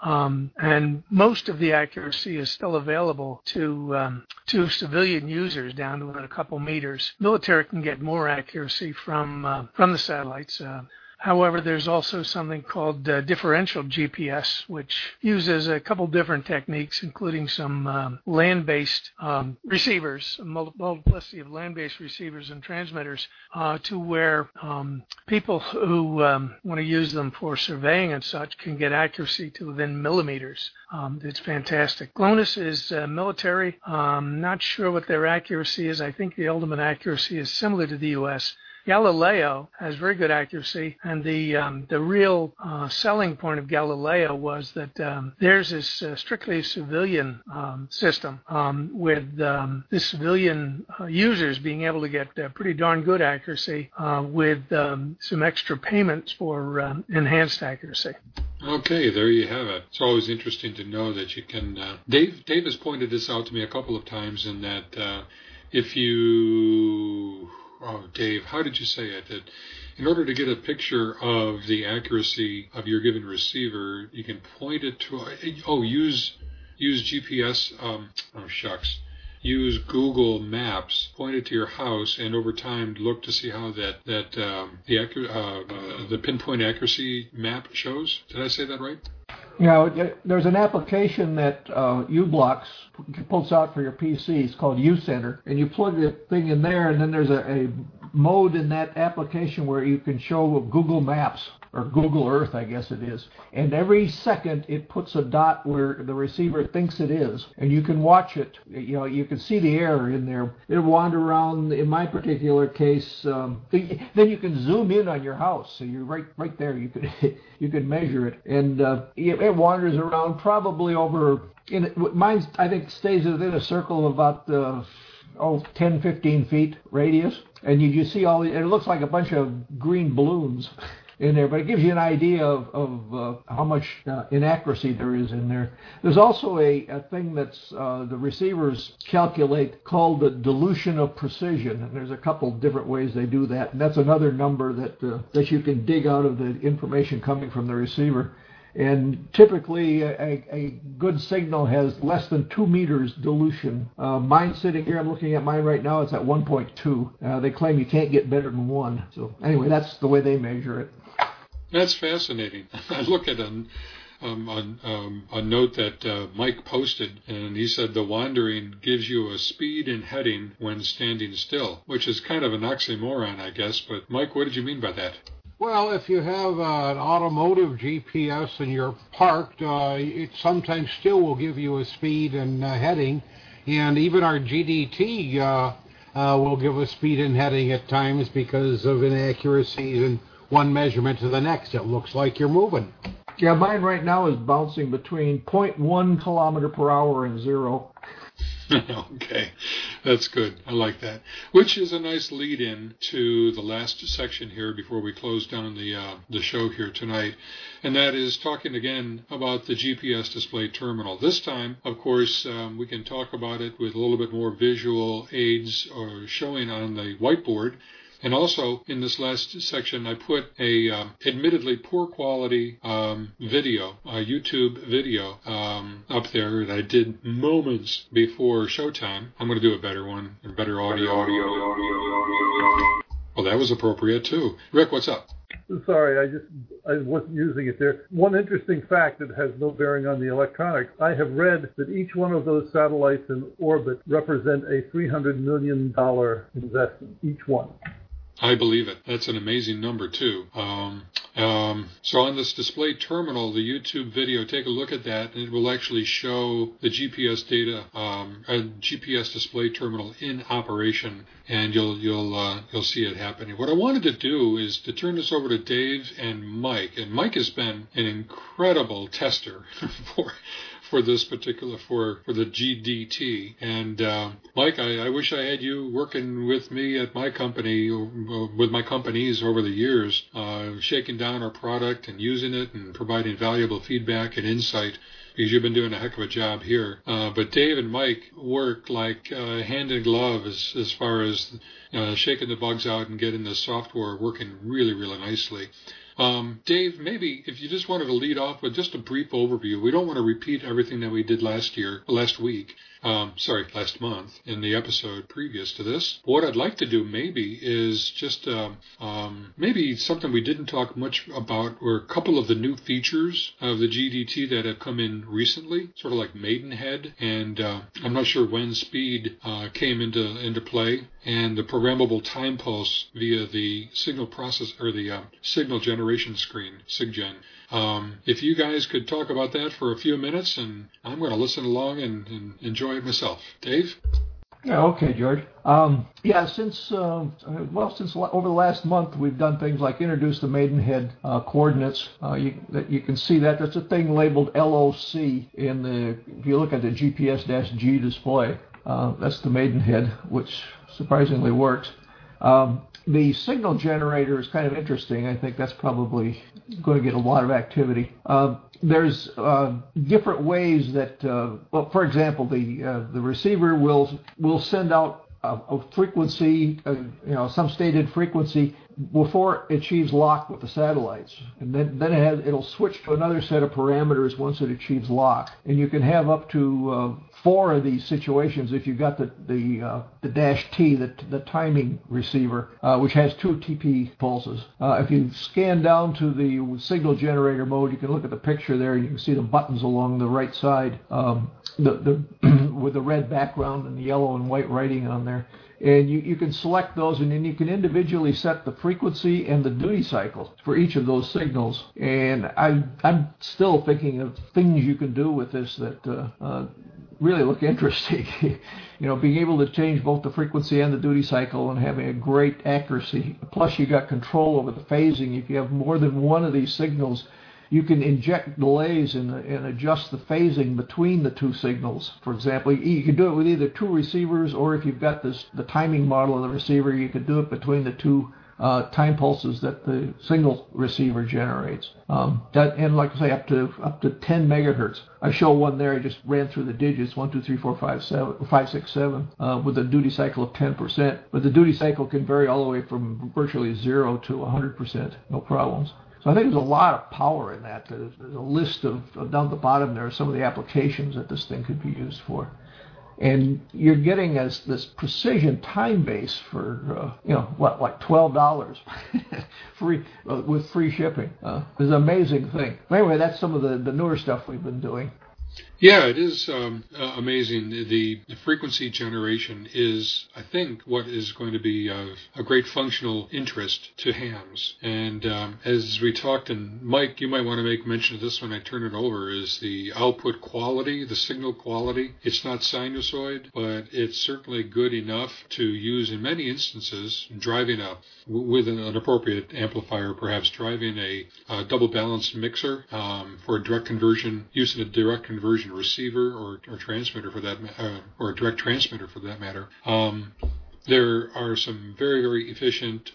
and most of the accuracy is still available to civilian users down to within a couple meters. Military can get more accuracy from the satellites. However, there's also something called differential GPS, which uses a couple different techniques, including some land-based receivers, multiplicity of land-based receivers and transmitters, to where people who want to use them for surveying and such can get accuracy to within millimeters. It's fantastic. GLONASS is military. Not sure what their accuracy is. I think the ultimate accuracy is similar to the U.S. Galileo has very good accuracy, and the real selling point of Galileo was that theirs is strictly a civilian system, with the civilian users being able to get pretty darn good accuracy with some extra payments for enhanced accuracy. Okay, there you have it. It's always interesting to know that you can... Dave has pointed this out to me a couple of times in that if you... Oh, Dave, how did you say it? That in order to get a picture of the accuracy of your given receiver, you can point it to... use GPS... Use Google Maps, point it to your house, and over time look to see how the pinpoint accuracy map shows. Did I say that right? Now, there's an application that Ublox pulls out for your PC. It's called U-Center, and you plug the thing in there, and then there's a mode in that application where you can show Google Maps, or Google Earth, I guess it is. And every second it puts a dot where the receiver thinks it is, and you can watch it. You can see the error in there. It'll wander around. In my particular case, then you can zoom in on your house. So you're right there. You could you can measure it, and it wanders around probably over. Mine, I think, stays within a circle of about 10, 15 feet radius, and you see all. It looks like a bunch of green balloons in there, but it gives you an idea of how much inaccuracy there is in there. There's also a thing that's the receivers calculate called the dilution of precision, and there's a couple different ways they do that, and that's another number that you can dig out of the information coming from the receiver. And typically, a good signal has less than 2 meters dilution. Mine sitting here, I'm looking at mine right now, it's at 1.2. They claim you can't get better than one. So anyway, that's the way they measure it. That's fascinating. I look at a note that Mike posted, and he said the wandering gives you a speed and heading when standing still, which is kind of an oxymoron, I guess. But Mike, what did you mean by that? Well, if you have an automotive GPS and you're parked, it sometimes still will give you a speed and heading. And even our GDT will give us speed and heading at times because of inaccuracies in one measurement to the next. It looks like you're moving. Yeah, mine right now is bouncing between 0.1 kilometer per hour and zero. Okay, that's good. I like that. Which is a nice lead-in to the last section here before we close down the show here tonight, and that is talking again about the GPS display terminal. This time, of course, we can talk about it with a little bit more visual aids or showing on the whiteboard. And also, in this last section, I put a admittedly poor quality video, a YouTube video up there that I did moments before showtime. I'm going to do a better one, and better audio. Well, that was appropriate, too. Rick, what's up? Sorry, I wasn't using it there. One interesting fact that has no bearing on the electronics, I have read that each one of those satellites in orbit represent a $300 million investment, each one. I believe it. That's an amazing number, too. So on this display terminal, the YouTube video, take a look at that, and it will actually show the GPS data, a GPS display terminal in operation, and you'll see it happening. What I wanted to do is to turn this over to Dave and Mike, has been an incredible tester for this particular, for the GDT. And Mike, I wish I had you working with me at my company, with my companies over the years, shaking down our product and using it and providing valuable feedback and insight, because you've been doing a heck of a job here. But Dave and Mike work like hand in glove as far as shaking the bugs out and getting the software working really, really nicely. Dave, maybe if you just wanted to lead off with just a brief overview. We don't want to repeat everything that we did last month in the episode previous to this. What I'd like to do maybe is just maybe something we didn't talk much about, or a couple of the new features of the GDT that have come in recently, sort of like Maidenhead, and I'm not sure when speed came into play, and the programmable time pulse via the signal process or the signal generation screen, SIGGEN. If you guys could talk about that for a few minutes, and I'm going to listen along and enjoy it myself. Dave? Yeah, okay, George. Since over the last month, we've done things like introduce the Maidenhead coordinates. You can see that. That's a thing labeled LOC if you look at the GPS-G display. That's the Maidenhead, which surprisingly works. The signal generator is kind of interesting. I think that's probably going to get a lot of activity. There's different ways that, for example, the receiver will send out a frequency, some stated frequency, before it achieves lock with the satellites, and then it'll switch to another set of parameters once it achieves lock. And you can have up to 4 of these situations if you've got the -T, the timing receiver, which has 2 TP pulses. If you scan down to the signal generator mode, you can look at the picture there, and you can see the buttons along the right side, with the red background and the yellow and white writing on there. And you can select those, and then you can individually set the frequency and the duty cycle for each of those signals. And I'm still thinking of things you can do with this that really look interesting. Being able to change both the frequency and the duty cycle and having a great accuracy. Plus, you got control over the phasing. If you have more than one of these signals, you can inject delays and adjust the phasing between the 2 signals. For example, you can do it with either 2 receivers, or if you've got the timing model of the receiver, you could do it between the 2 time pulses that the single receiver generates. And like I say, up to 10 megahertz. I show one there. I just ran through the digits: 1, 2, 3, 4, 5, 6, 7, with a duty cycle of 10%. But the duty cycle can vary all the way from virtually 0 to 100%, no problems. So I think there's a lot of power in that. There's a list of down at the bottom there are some of the applications that this thing could be used for. And you're getting this precision time base for $12 free with free shipping. It's an amazing thing. Anyway, that's some of the newer stuff we've been doing. Yeah, it is amazing. The frequency generation is, I think, what is going to be of a great functional interest to hams. And as we talked, and Mike, you might want to make mention of this when I turn it over, is the output quality, the signal quality. It's not sinusoid, but it's certainly good enough to use in many instances driving up with an appropriate amplifier, perhaps driving a double-balanced mixer for direct conversion, using a direct conversion receiver or transmitter for that or a direct transmitter for that matter. There are some very, very efficient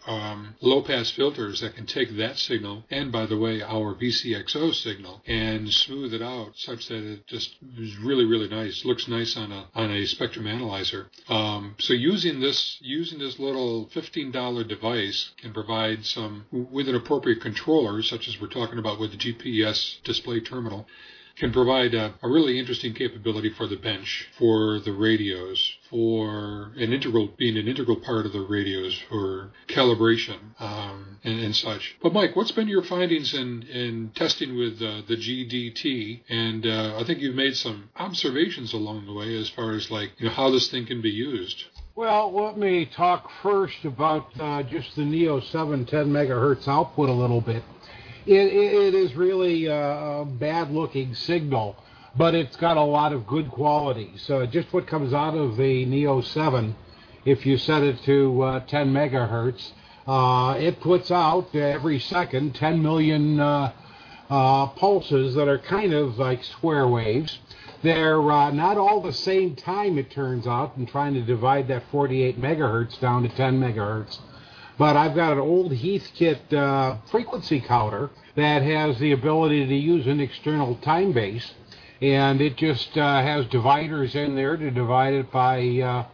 low-pass filters that can take that signal and, by the way, our VCXO signal and smooth it out such that it just is really, really nice. Looks nice on a spectrum analyzer. So using this little $15 device can provide some, with an appropriate controller, such as we're talking about with the GPS display terminal, can provide a really interesting capability for the bench, for the radios, being an integral part of the radios for calibration and such. But Mike, what's been your findings in testing with the GDT? And I think you've made some observations along the way as far as how this thing can be used. Well, let me talk first about just the Neo 7 10 megahertz output a little bit. It is really a bad-looking signal, but it's got a lot of good qualities. Just what comes out of the Neo 7, if you set it to 10 megahertz, it puts out every second 10 million pulses that are kind of like square waves. They're not all the same time, it turns out, in trying to divide that 48 megahertz down to 10 megahertz. But I've got an old Heathkit frequency counter that has the ability to use an external time base, and it just has dividers in there to divide it by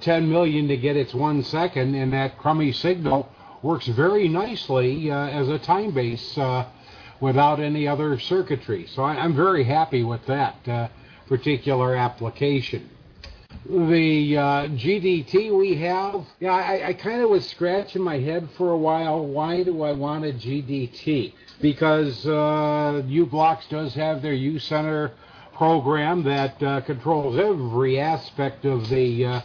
10 million to get its 1 second, and that crummy signal works very nicely as a time base without any other circuitry. So I'm very happy with that particular application. The GDT we have, I kind of was scratching my head for a while. Why do I want a GDT? Because Ublox does have their U-Center program that controls every aspect of the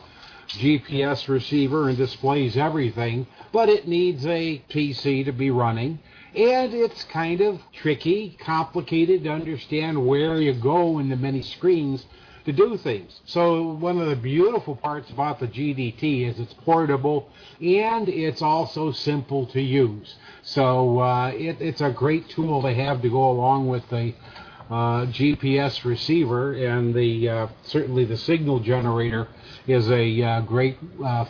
GPS receiver and displays everything, but it needs a PC to be running. And it's kind of tricky, complicated to understand where you go in the many screens to do things. So one of the beautiful parts about the GDT is it's portable and it's also simple to use. So it's a great tool to have to go along with the GPS receiver, and the certainly the signal generator is a great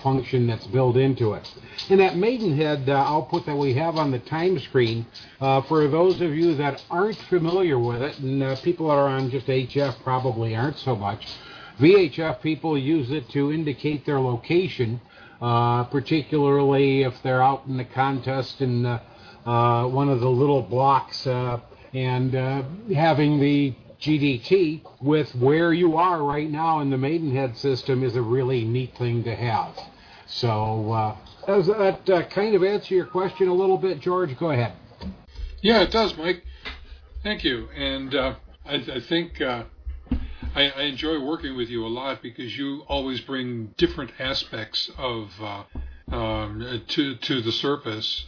function that's built into it. And that Maidenhead output that we have on the time screen, for those of you that aren't familiar with it, and people that are on just HF probably aren't so much, VHF people use it to indicate their location, particularly if they're out in the contest in one of the little blocks, and having the GDT with where you are right now in the Maidenhead system is a really neat thing to have. So does that kind of answer your question a little bit, George? Go ahead. Yeah, it does, Mike. Thank you. And I think I enjoy working with you a lot because you always bring different aspects of to the surface.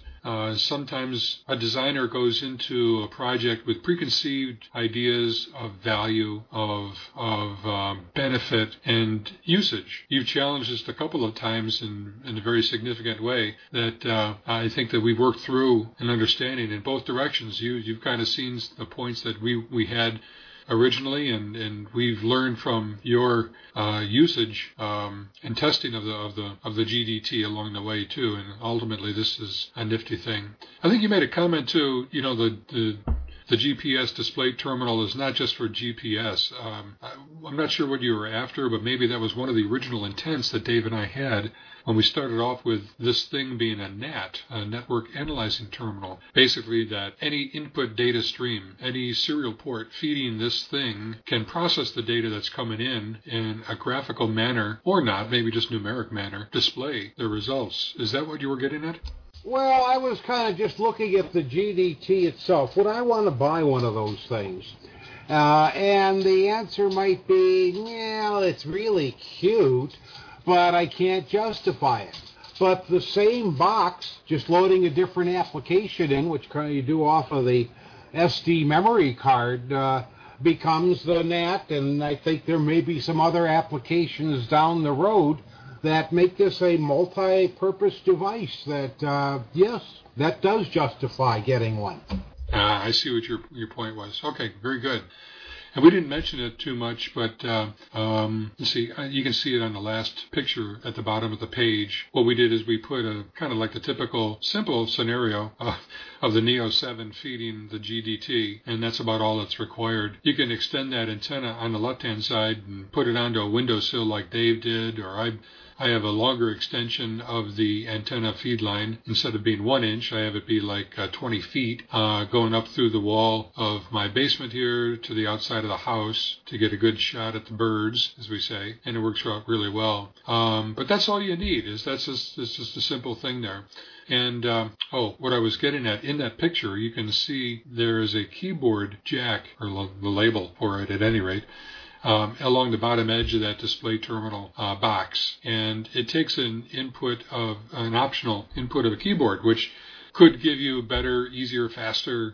Sometimes a designer goes into a project with preconceived ideas of value, of benefit, and usage. You've challenged us a couple of times in a very significant way that I think that we've worked through an understanding in both directions. You've kind of seen the points that we had originally, and we've learned from your usage and testing of the GDT along the way too. And ultimately, this is a nifty thing. I think you made a comment too. You know, the GPS display terminal is not just for GPS. I'm not sure what you were after, but maybe that was one of the original intents that Dave and I had when we started off with this thing being a NAT, a Network Analyzing Terminal. Basically that any input data stream, any serial port feeding this thing can process the data that's coming in a graphical manner, or not, maybe just numeric manner, display the results. Is that what you were getting at? Well, I was kind of just looking at the GDT itself. Would I want to buy one of those things? And the answer might be, well, it's really cute, but I can't justify it. But the same box, just loading a different application in, which you do off of the SD memory card, becomes the NAT, and I think there may be some other applications down the road that make this a multi-purpose device that, yes, that does justify getting one. I see what your point was. Okay, very good. And we didn't mention it too much, but let's see, you can see it on the last picture at the bottom of the page. What we did is we put a kind of like the typical simple scenario of the Neo 7 feeding the GDT, and that's about all that's required. You can extend that antenna on the left-hand side and put it onto a windowsill like Dave did, or I have a longer extension of the antenna feed line. Instead of being 1 inch, I have it be like 20 feet going up through the wall of my basement here to the outside of the house to get a good shot at the birds, as we say, and it works out really well. But that's all you need, is that's just a simple thing there. And, what I was getting at, in that picture, you can see there is a keyboard jack, or the label for it at any rate, along the bottom edge of that display terminal box. And it takes an optional input of a keyboard, which could give you better, easier, faster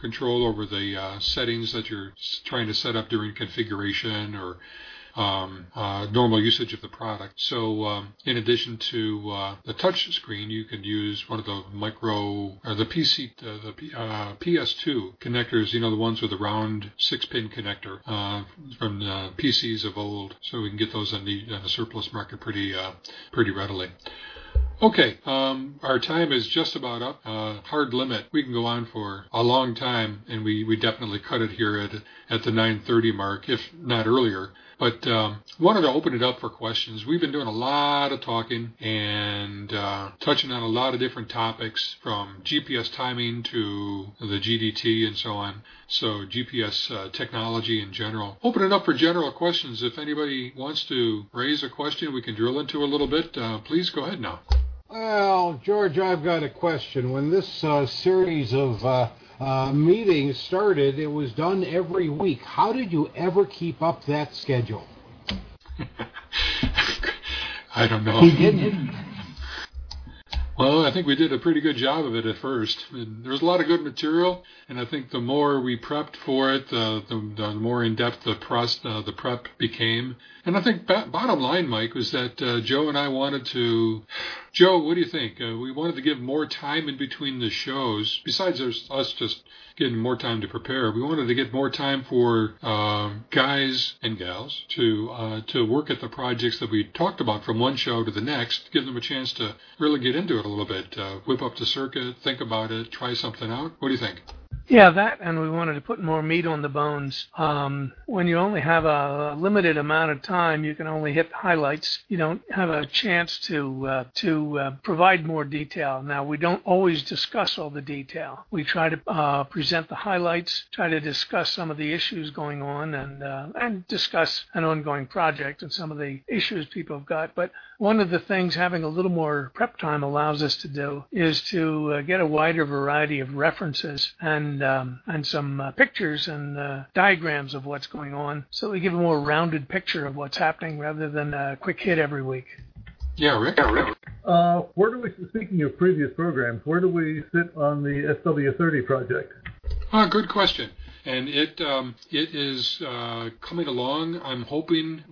control over the settings that you're trying to set up during configuration or normal usage of the product. So in addition to the touch screen, you can use one of the PS2 connectors, the ones with the round 6-pin connector from the PCs of old. So we can get those on the surplus market pretty readily. Okay, our time is just about up. Hard limit. We can go on for a long time, and we definitely cut it here at the 9:30 mark, if not earlier. But wanted to open it up for questions. We've been doing a lot of talking and touching on a lot of different topics, from GPS timing to the GDT and so on. So GPS technology in general. Open it up for general questions. If anybody wants to raise a question, we can drill into a little bit. Please go ahead now. Well, George, I've got a question. When this series of meetings started, it was done every week. How did you ever keep up that schedule? I don't know. He didn't. Well, I think we did a pretty good job of it at first. And there was a lot of good material, and I think the more we prepped for it, the more in-depth the prep became. And I think bottom line, Mike, was that Joe and I wanted to... Joe, what do you think? We wanted to give more time in between the shows. Besides us just getting more time to prepare, we wanted to get more time for guys and gals to work at the projects that we talked about from one show to the next, give them a chance to really get into it a little bit, whip up the circuit, think about it, try something out. What do you think? Yeah, that, and we wanted to put more meat on the bones. When you only have a limited amount of time, you can only hit the highlights. You don't have a chance to provide more detail. Now, we don't always discuss all the detail. We try to present the highlights, try to discuss some of the issues going on, and discuss an ongoing project and some of the issues people have got. But one of the things having a little more prep time allows us to do is to get a wider variety of references and some pictures and diagrams of what's going on, so we give a more rounded picture of what's happening rather than a quick hit every week. Yeah, Rick. Where do we, speaking of previous programs, where do we sit on the SW 30 project? Good question. And it is coming along.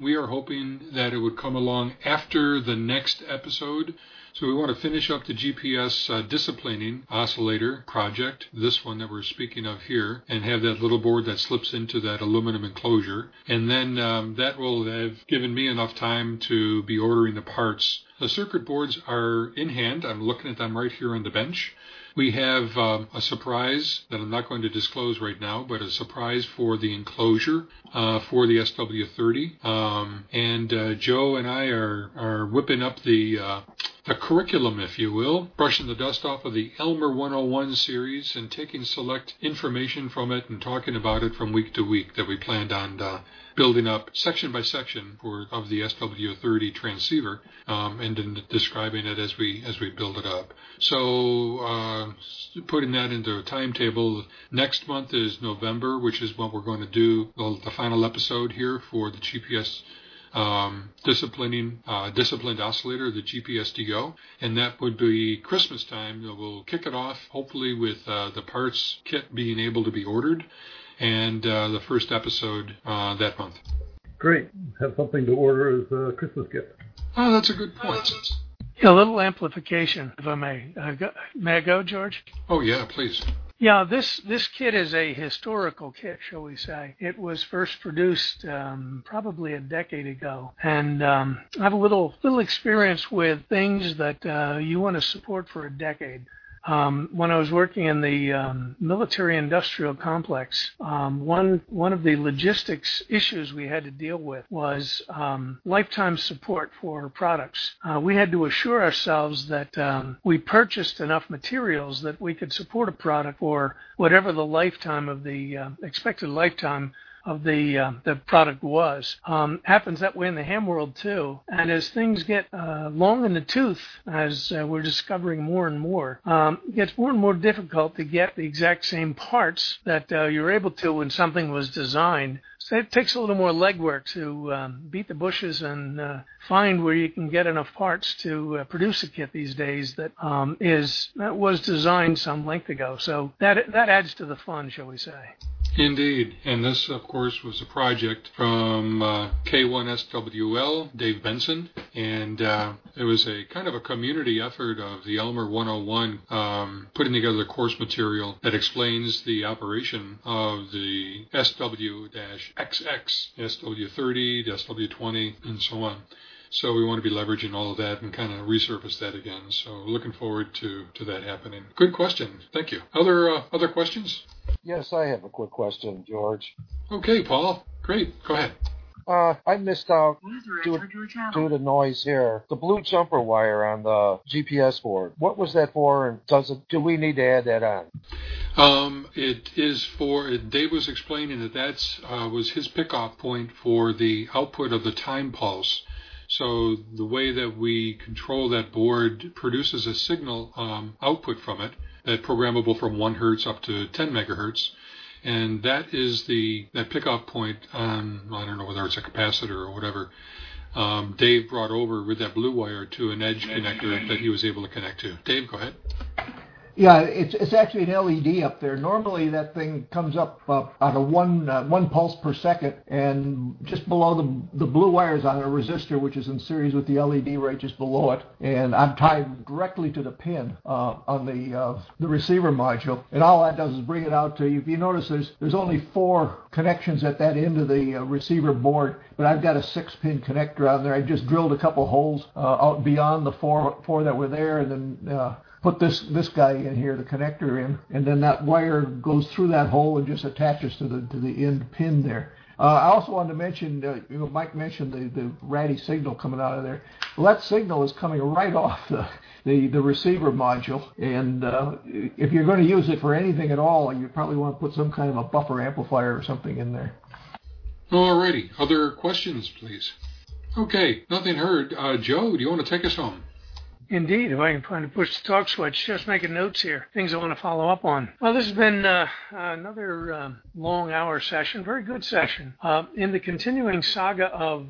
We are hoping that it would come along after the next episode. So we want to finish up the GPS disciplining oscillator project, this one that we're speaking of here, and have that little board that slips into that aluminum enclosure. And then that will have given me enough time to be ordering the parts. The circuit boards are in hand. I'm looking at them right here on the bench. We have a surprise that I'm not going to disclose right now, but a surprise for the enclosure for the SW 30. And Joe and I are whipping up the a curriculum, if you will, brushing the dust off of the Elmer 101 series and taking select information from it and talking about it from week to week that we planned on building up section by section of the SW 30 transceiver, and then describing it as we build it up. So putting that into a timetable, next month is November, which is what we're going to do, the final episode here for the GPS disciplined oscillator, the GPSDO, and that would be Christmas time. We'll kick it off hopefully with the parts kit being able to be ordered, and the first episode that month. Great. Have something to order as a Christmas gift. Oh, that's a good point. Yeah, a little amplification, if I may. May I go, George? Oh, yeah, please. Yeah, this kit is a historical kit, shall we say. It was first produced probably a decade ago, and I have a little experience with things that you want to support for a decade. When I was working in the military-industrial complex, one of the logistics issues we had to deal with was lifetime support for products. We had to assure ourselves that we purchased enough materials that we could support a product for whatever the lifetime of the expected lifetime of the product was. Happens that way in the ham world too. And as things get long in the tooth, as we're discovering more and more, it gets more and more difficult to get the exact same parts that you were able to when something was designed. So it takes a little more legwork to beat the bushes and find where you can get enough parts to produce a kit these days that was designed some length ago. So that adds to the fun, shall we say. Indeed. And this, of course, was a project from K1SWL, Dave Benson. And it was a kind of a community effort of the Elmer 101, putting together course material that explains the operation of the SW-XX, SW30, SW20, and so on. So we want to be leveraging all of that and kind of resurface that again. So looking forward to that happening. Good question. Thank you. Other questions? Yes, I have a quick question, George. Okay, Paul. Great. Go ahead. I missed out due to noise here. The blue jumper wire on the GPS board. What was that for, and do we need to add that on? It is for, Dave was explaining that was his pickoff point for the output of the time pulse. So the way that we control that board produces a signal output from it that's programmable from 1 hertz up to 10 megahertz. And that is that pickoff point on, I don't know whether it's a capacitor or whatever, Dave brought over with that blue wire to an edge connector that he was able to connect to. Dave, go ahead. Yeah, it's actually an LED up there. Normally that thing comes up on a one pulse per second, and just below the blue wire is on a resistor, which is in series with the LED right just below it, and I'm tied directly to the pin on the receiver module. And all that does is bring it out to you. If you notice, there's only 4 connections at that end of the receiver board, but I've got a 6-pin connector on there. I just drilled a couple holes out beyond the four that were there, and then put this guy in here, the connector in, and then that wire goes through that hole and just attaches to the end pin there. I also wanted to mention, Mike mentioned the ratty signal coming out of there. Well, that signal is coming right off the receiver module, and if you're going to use it for anything at all, you probably want to put some kind of a buffer amplifier or something in there. Alrighty, other questions, please? Okay, nothing heard. Joe, do you want to take us home? Indeed, if I can find a push the talk switch, just making notes here, things I want to follow up on. Well, this has been another long hour session, very good session. In the continuing saga of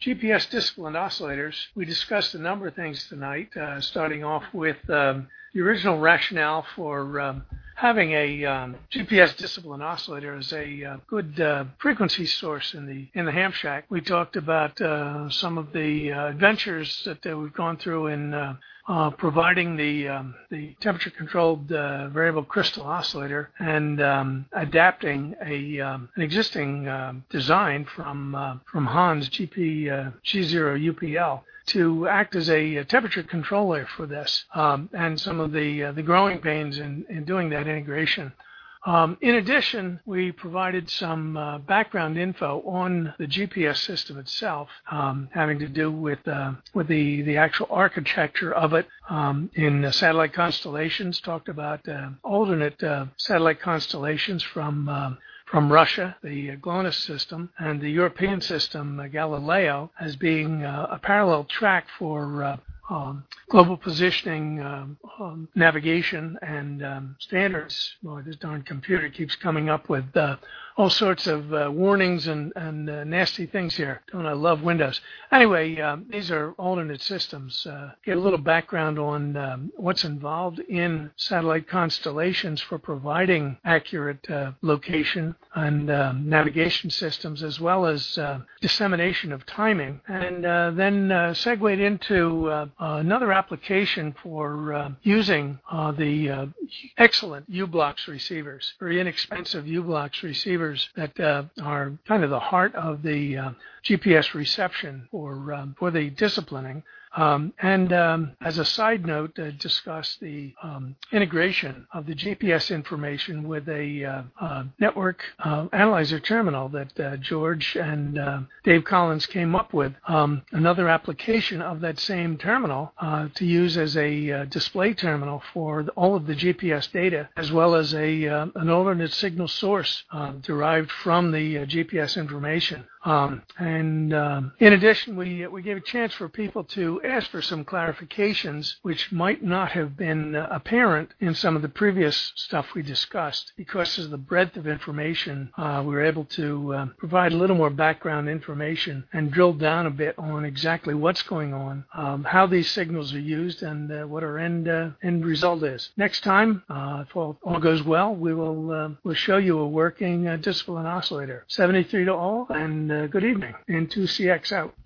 GPS disciplined oscillators, we discussed a number of things tonight, starting off with the original rationale for having a GPS disciplined oscillator as a good frequency source in the ham shack. We talked about some of the adventures that we've gone through in providing the temperature controlled variable crystal oscillator and adapting an existing design from Hans G0UPL to act as a temperature controller for this, and some of the growing pains in doing that integration. In addition, we provided some background info on the GPS system itself, having to do with the actual architecture of it in satellite constellations. Talked about alternate satellite constellations from Russia, the GLONASS system, and the European system, Galileo, as being a parallel track for global positioning, navigation, and standards. Boy, this darn computer keeps coming up with all sorts of warnings and nasty things here. Don't I love Windows? Anyway, these are alternate systems. Get a little background on what's involved in satellite constellations for providing accurate location and navigation systems, as well as dissemination of timing. And then segued into another application for using the excellent Ublox receivers, very inexpensive Ublox receivers that are kind of the heart of the GPS reception for the disciplining. As a side note, discuss the integration of the GPS information with a network analyzer terminal that George and Dave Collins came up with. Another application of that same terminal to use as a display terminal for all of the GPS data, as well as an alternate signal source derived from the GPS information. In addition, we gave a chance for people to ask for some clarifications which might not have been apparent in some of the previous stuff we discussed. Because of the breadth of information, we were able to provide a little more background information and drill down a bit on exactly what's going on, how these signals are used, and what our end result is. Next time, if all goes well, we'll show you a working discipline oscillator. 73 to all, and good evening. N2CX out.